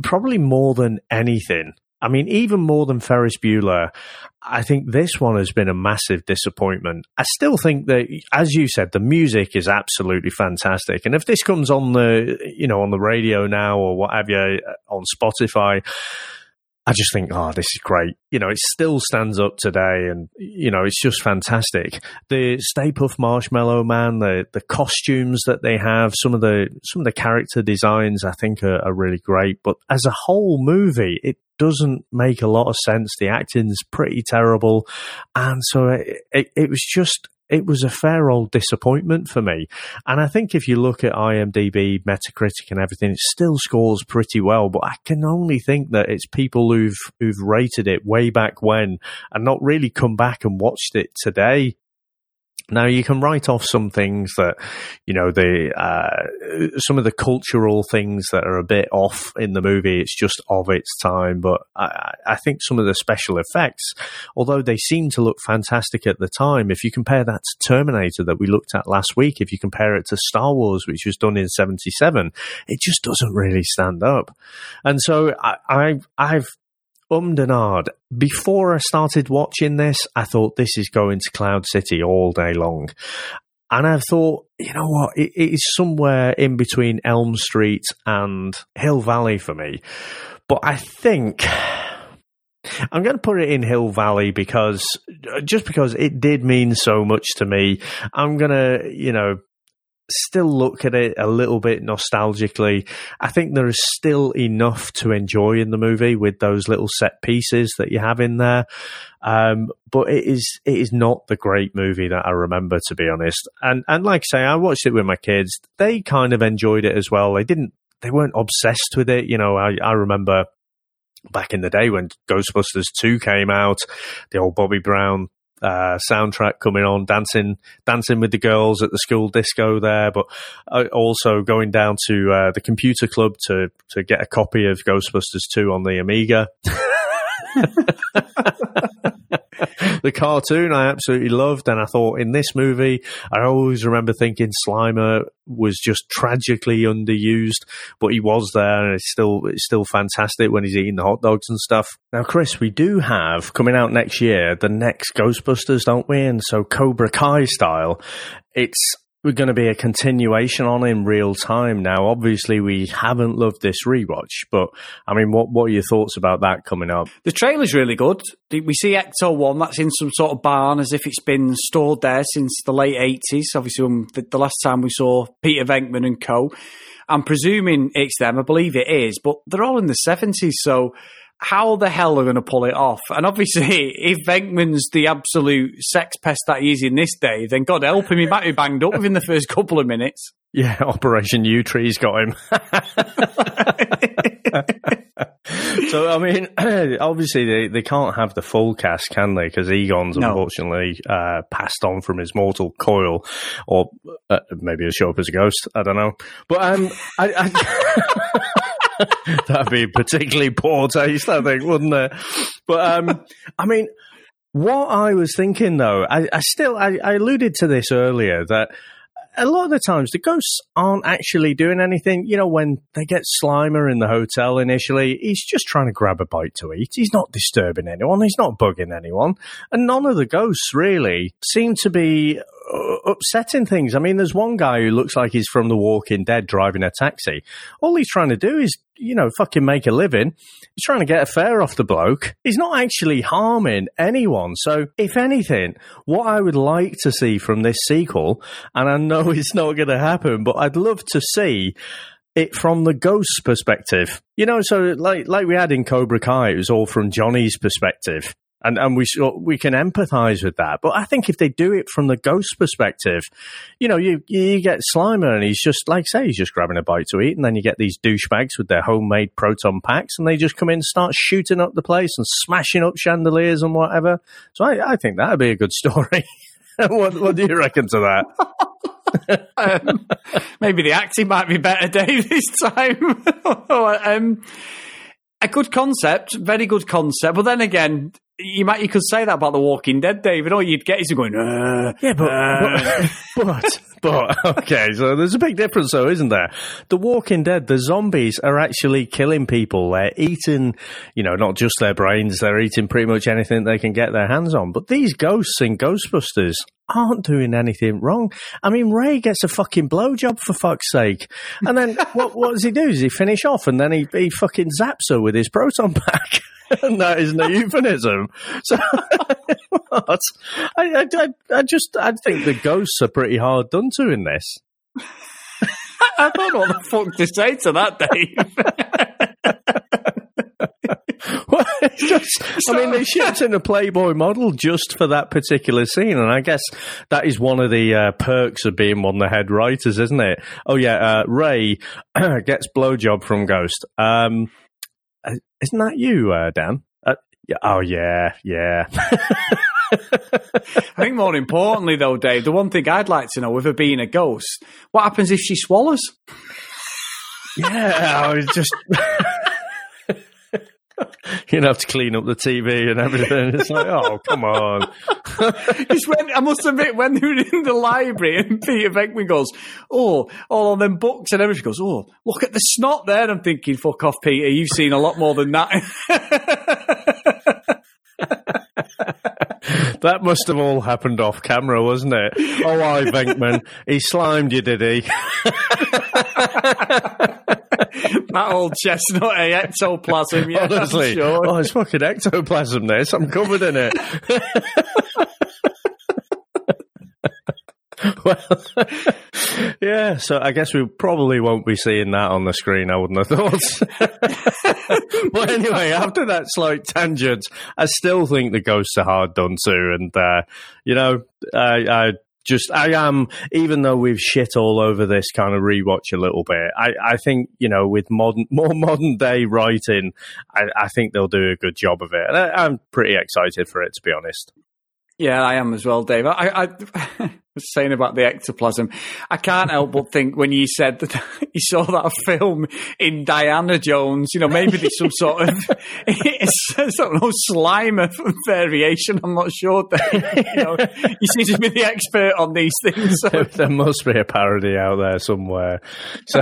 probably more than anything. I mean, even more than Ferris Bueller, I think this one has been a massive disappointment. I still think that, as you said, the music is absolutely fantastic. And if this comes on the, on the radio now or what have you, on Spotify, I just think, this is great. It still stands up today, and, it's just fantastic. The Stay Puft Marshmallow Man, the costumes that they have, some of the character designs, I think are really great. But as a whole movie, it doesn't make a lot of sense. The acting's pretty terrible. And so it was just it was a fair old disappointment for me. And I think if you look at IMDb, Metacritic and everything, it still scores pretty well, but I can only think that it's people who've rated it way back when and not really come back and watched it today. Now, you can write off some things that, you know, some of the cultural things that are a bit off in the movie. It's just of its time. But I think some of the special effects, although they seem to look fantastic at the time, if you compare that to Terminator that we looked at last week, if you compare it to Star Wars, which was done in 77, it just doesn't really stand up. And so I've ummed and ahed. Before I started watching this, I thought this is going to Cloud City all day long. And I thought, you know what, it is somewhere in between Elm Street and Hill Valley for me. But I think I'm going to put it in Hill Valley because it did mean so much to me. I'm going to, you know, still look at it a little bit nostalgically. I think there is still enough to enjoy in the movie with those little set pieces that you have in there. But it is not the great movie that I remember, to be honest. And like I say, I watched it with my kids. They kind of enjoyed it as well. They weren't obsessed with it. You know, I remember back in the day when Ghostbusters 2 came out, the old Bobby Brown soundtrack coming on, dancing with the girls at the school disco there, but also going down to the computer club to get a copy of Ghostbusters 2 on the Amiga. The cartoon I absolutely loved, and I thought in this movie, I always remember thinking Slimer was just tragically underused, but he was there, and it's still fantastic when he's eating the hot dogs and stuff. Now, Chris, we do have coming out next year the next Ghostbusters, don't we? And so Cobra Kai style, we're going to be a continuation on in real time now. Obviously, we haven't loved this rewatch, but I mean, what are your thoughts about that coming up? The trailer's really good. We see Ecto-1 that's in some sort of barn as if it's been stored there since the late 80s. Obviously, the last time we saw Peter Venkman and co. I'm presuming it's them. I believe it is, but they're all in the 70s, so how the hell are they going to pull it off? And obviously, if Venkman's the absolute sex pest that he is in this day, then God help him, he might be banged up within the first couple of minutes. Yeah, Operation U-Tree's got him. So, I mean, obviously they can't have the full cast, can they? Because Egon's unfortunately passed on from his mortal coil, or maybe he'll show up as a ghost. I don't know. But I that'd be particularly poor taste, I think, wouldn't it? But I mean, what I was thinking though, I alluded to this earlier, that a lot of the times the ghosts aren't actually doing anything. You know, when they get Slimer in the hotel initially, he's just trying to grab a bite to eat. He's not disturbing anyone. He's not bugging anyone. And none of the ghosts really seem to be upsetting things. I mean, there's one guy who looks like he's from The Walking Dead driving a taxi. All he's trying to do is, you know, fucking make a living. He's trying to get a fare off the bloke. He's not actually harming anyone. So, if anything, what I would like to see from this sequel, and I know it's not going to happen, but I'd love to see it from the ghost's perspective. You know, so like we had in Cobra Kai, it was all from Johnny's perspective. And we can empathise with that. But I think if they do it from the ghost perspective, you know, you get Slimer and he's just, like say, he's just grabbing a bite to eat, and then you get these douchebags with their homemade proton packs, and they just come in and start shooting up the place and smashing up chandeliers and whatever. So I think that would be a good story. What do you reckon to that? Maybe the acting might be better, Dave, this time. A good concept, very good concept. But then again, you could say that about The Walking Dead, David. All you'd get is him going, yeah, but okay, so there's a big difference though, isn't there? The Walking Dead, the zombies are actually killing people. They're eating, you know, not just their brains, they're eating pretty much anything they can get their hands on. But these ghosts in Ghostbusters aren't doing anything wrong. I mean, Ray gets a fucking blowjob, for fuck's sake. And then what does he do? Does he finish off and then he fucking zaps her with his proton pack? And that isn't a euphemism. So, what? I think the ghosts are pretty hard done to in this. I don't know what the fuck to say to that, Dave. What? Just, I mean, they shipped in a Playboy model just for that particular scene, and I guess that is one of the perks of being one of the head writers, isn't it? Oh, yeah, Ray gets blowjob from Ghost. Isn't that you, Dan? Oh, yeah, yeah. I think more importantly, though, Dave, the one thing I'd like to know, with her being a ghost, what happens if she swallows? Yeah, I was just... You'd have to clean up the TV and everything. It's like, oh, come on. I must admit, when they were in the library and Peter Venkman goes, oh, all on them books and everything, goes, oh, look at the snot there. And I'm thinking, fuck off, Peter. You've seen a lot more than that. That must have all happened off camera, wasn't it? Oh, I, Venkman, he slimed you, did he? That old chestnut, eh? Ectoplasm, yeah. Honestly, sure. Oh, it's fucking ectoplasm, this. I'm covered in it. Well, yeah, so I guess we probably won't be seeing that on the screen, I wouldn't have thought. But anyway, after that slight tangent, I still think the ghosts are hard done to. And, you know, I am, even though we've shit all over this kind of rewatch a little bit, I think, you know, with more modern day writing, I think they'll do a good job of it. And I'm pretty excited for it, to be honest. Yeah, I am as well, Dave. I was saying about the ectoplasm. I can't help but think when you said that you saw that film in Diana Jones, you know, maybe there's some sort of, it's, I don't know, Slimer variation. I'm not sure. You know, you seem to be the expert on these things. So. There must be a parody out there somewhere. So.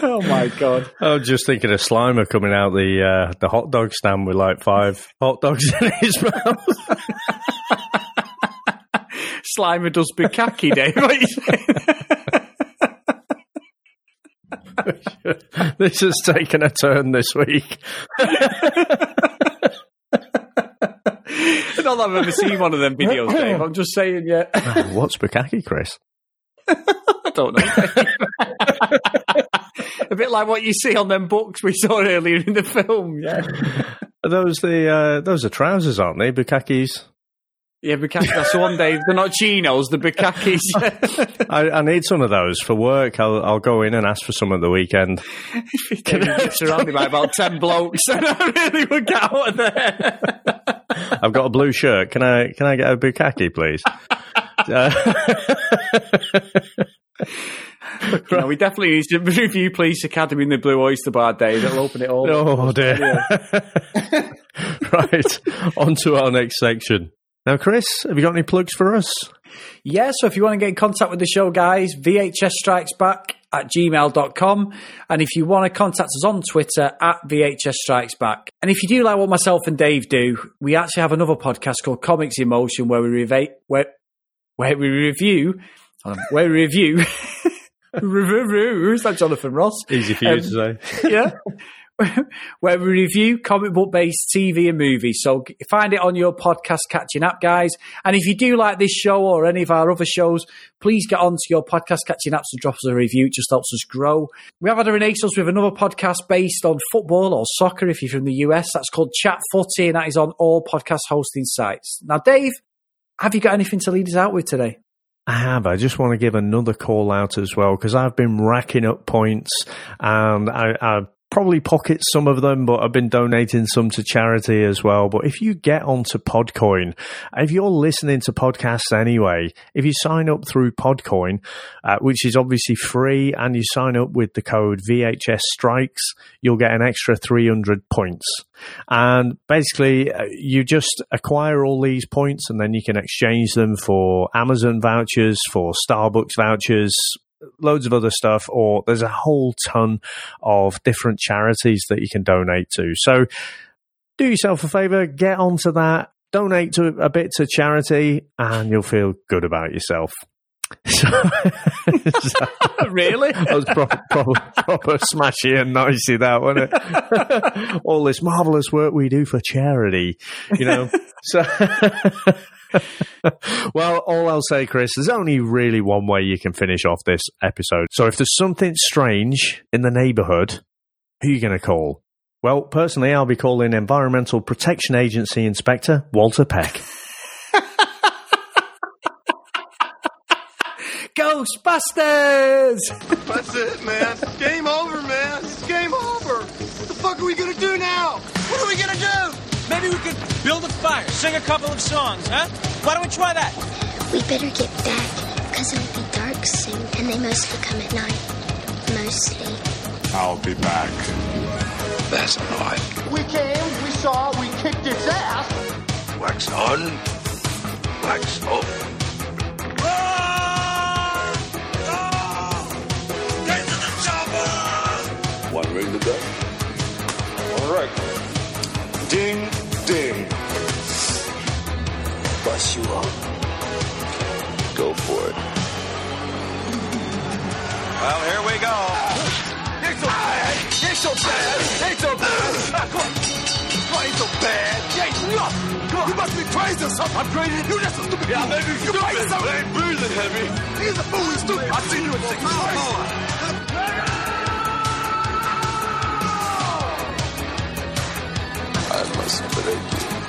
Oh my God! I was just thinking of Slimer coming out the hot dog stand with like 5 hot dogs in his mouth. Slimer does be khaki, Dave. What are you saying? This has taken a turn this week. I don't know if I've ever seen one of them videos, Dave. I'm just saying, yeah. Oh, what's bukkake, Chris? I don't know. A bit like what you see on them books we saw earlier in the film, yeah. Are those are trousers, aren't they? Bukkakes. Yeah, bukkakes. That's the one, Dave. They're not chinos, they're bukkakes. I need some of those for work. I'll go in and ask for some at the weekend. You're surrounded by about 10 blokes, and I really would get out of there. I've got a blue shirt. Can I get a bukkake, please? You know, we definitely need to review Police Academy in the Blue Oyster Bar Day. That'll open it all. Oh, dear. Yeah. Right, on to our next section. Now, Chris, have you got any plugs for us? Yeah, so if you want to get in contact with the show, guys, VHSStrikesBack@gmail.com. And if you want to contact us on Twitter, @VHSStrikesBack. And if you do like what myself and Dave do, we actually have another podcast called Comics in Motion where we review... Is that Jonathan Ross? Easy for you to say. Yeah. Where we review comic book-based TV and movies. So find it on your podcast catching app, guys. And if you do like this show or any of our other shows, please get onto your podcast catching apps and drop us a review. It just helps us grow. We have had a renaissance with another podcast based on football or soccer if you're from the US. That's called Chat Footy, and that is on all podcast hosting sites. Now, Dave, have you got anything to lead us out with today? I have. I just want to give another call out as well, because I've been racking up points and I probably pocket some of them, but I've been donating some to charity as well. But if you get onto Podcoin, if you're listening to podcasts anyway, if you sign up through Podcoin, which is obviously free, and you sign up with the code VHS Strikes, you'll get an extra 300 points. And basically, you just acquire all these points and then you can exchange them for Amazon vouchers, for Starbucks vouchers, loads of other stuff, or there's a whole ton of different charities that you can donate to. So do yourself a favor, get onto that, donate to a bit to charity, and you'll feel good about yourself. So, really? That was proper smashy and nicey, that, wasn't it? All this marvellous work we do for charity, you know. So, well, all I'll say, Chris, there's only really one way you can finish off this episode. So if there's something strange in the neighbourhood, Who are you going to call? Well, personally, I'll be calling Environmental Protection Agency Inspector Walter Peck. Ghostbusters! That's it, man. Game over, man. It's game over. What the fuck are we going to do now? What are we going to do? Maybe we could build a fire, sing a couple of songs, huh? Why don't we try that? We better get back, because it'll be dark soon, and they mostly come at night. Mostly. I'll be back. That's a lie. We came, we saw, we kicked its ass. Wax on, wax off. One ring the bell. All right. Ding, ding. Bust you up. Go for it. Well, here we go. You're so bad. You're so bad. You're so bad. Come on. Why you so bad? Yeah, enough. Come on. You must be crazy or something. I'm crazy. You're just so stupid. Yeah, maybe you're stupid. I ain't breathing heavy. He's a fool. He's stupid. I've seen you in 6 months. I must break you.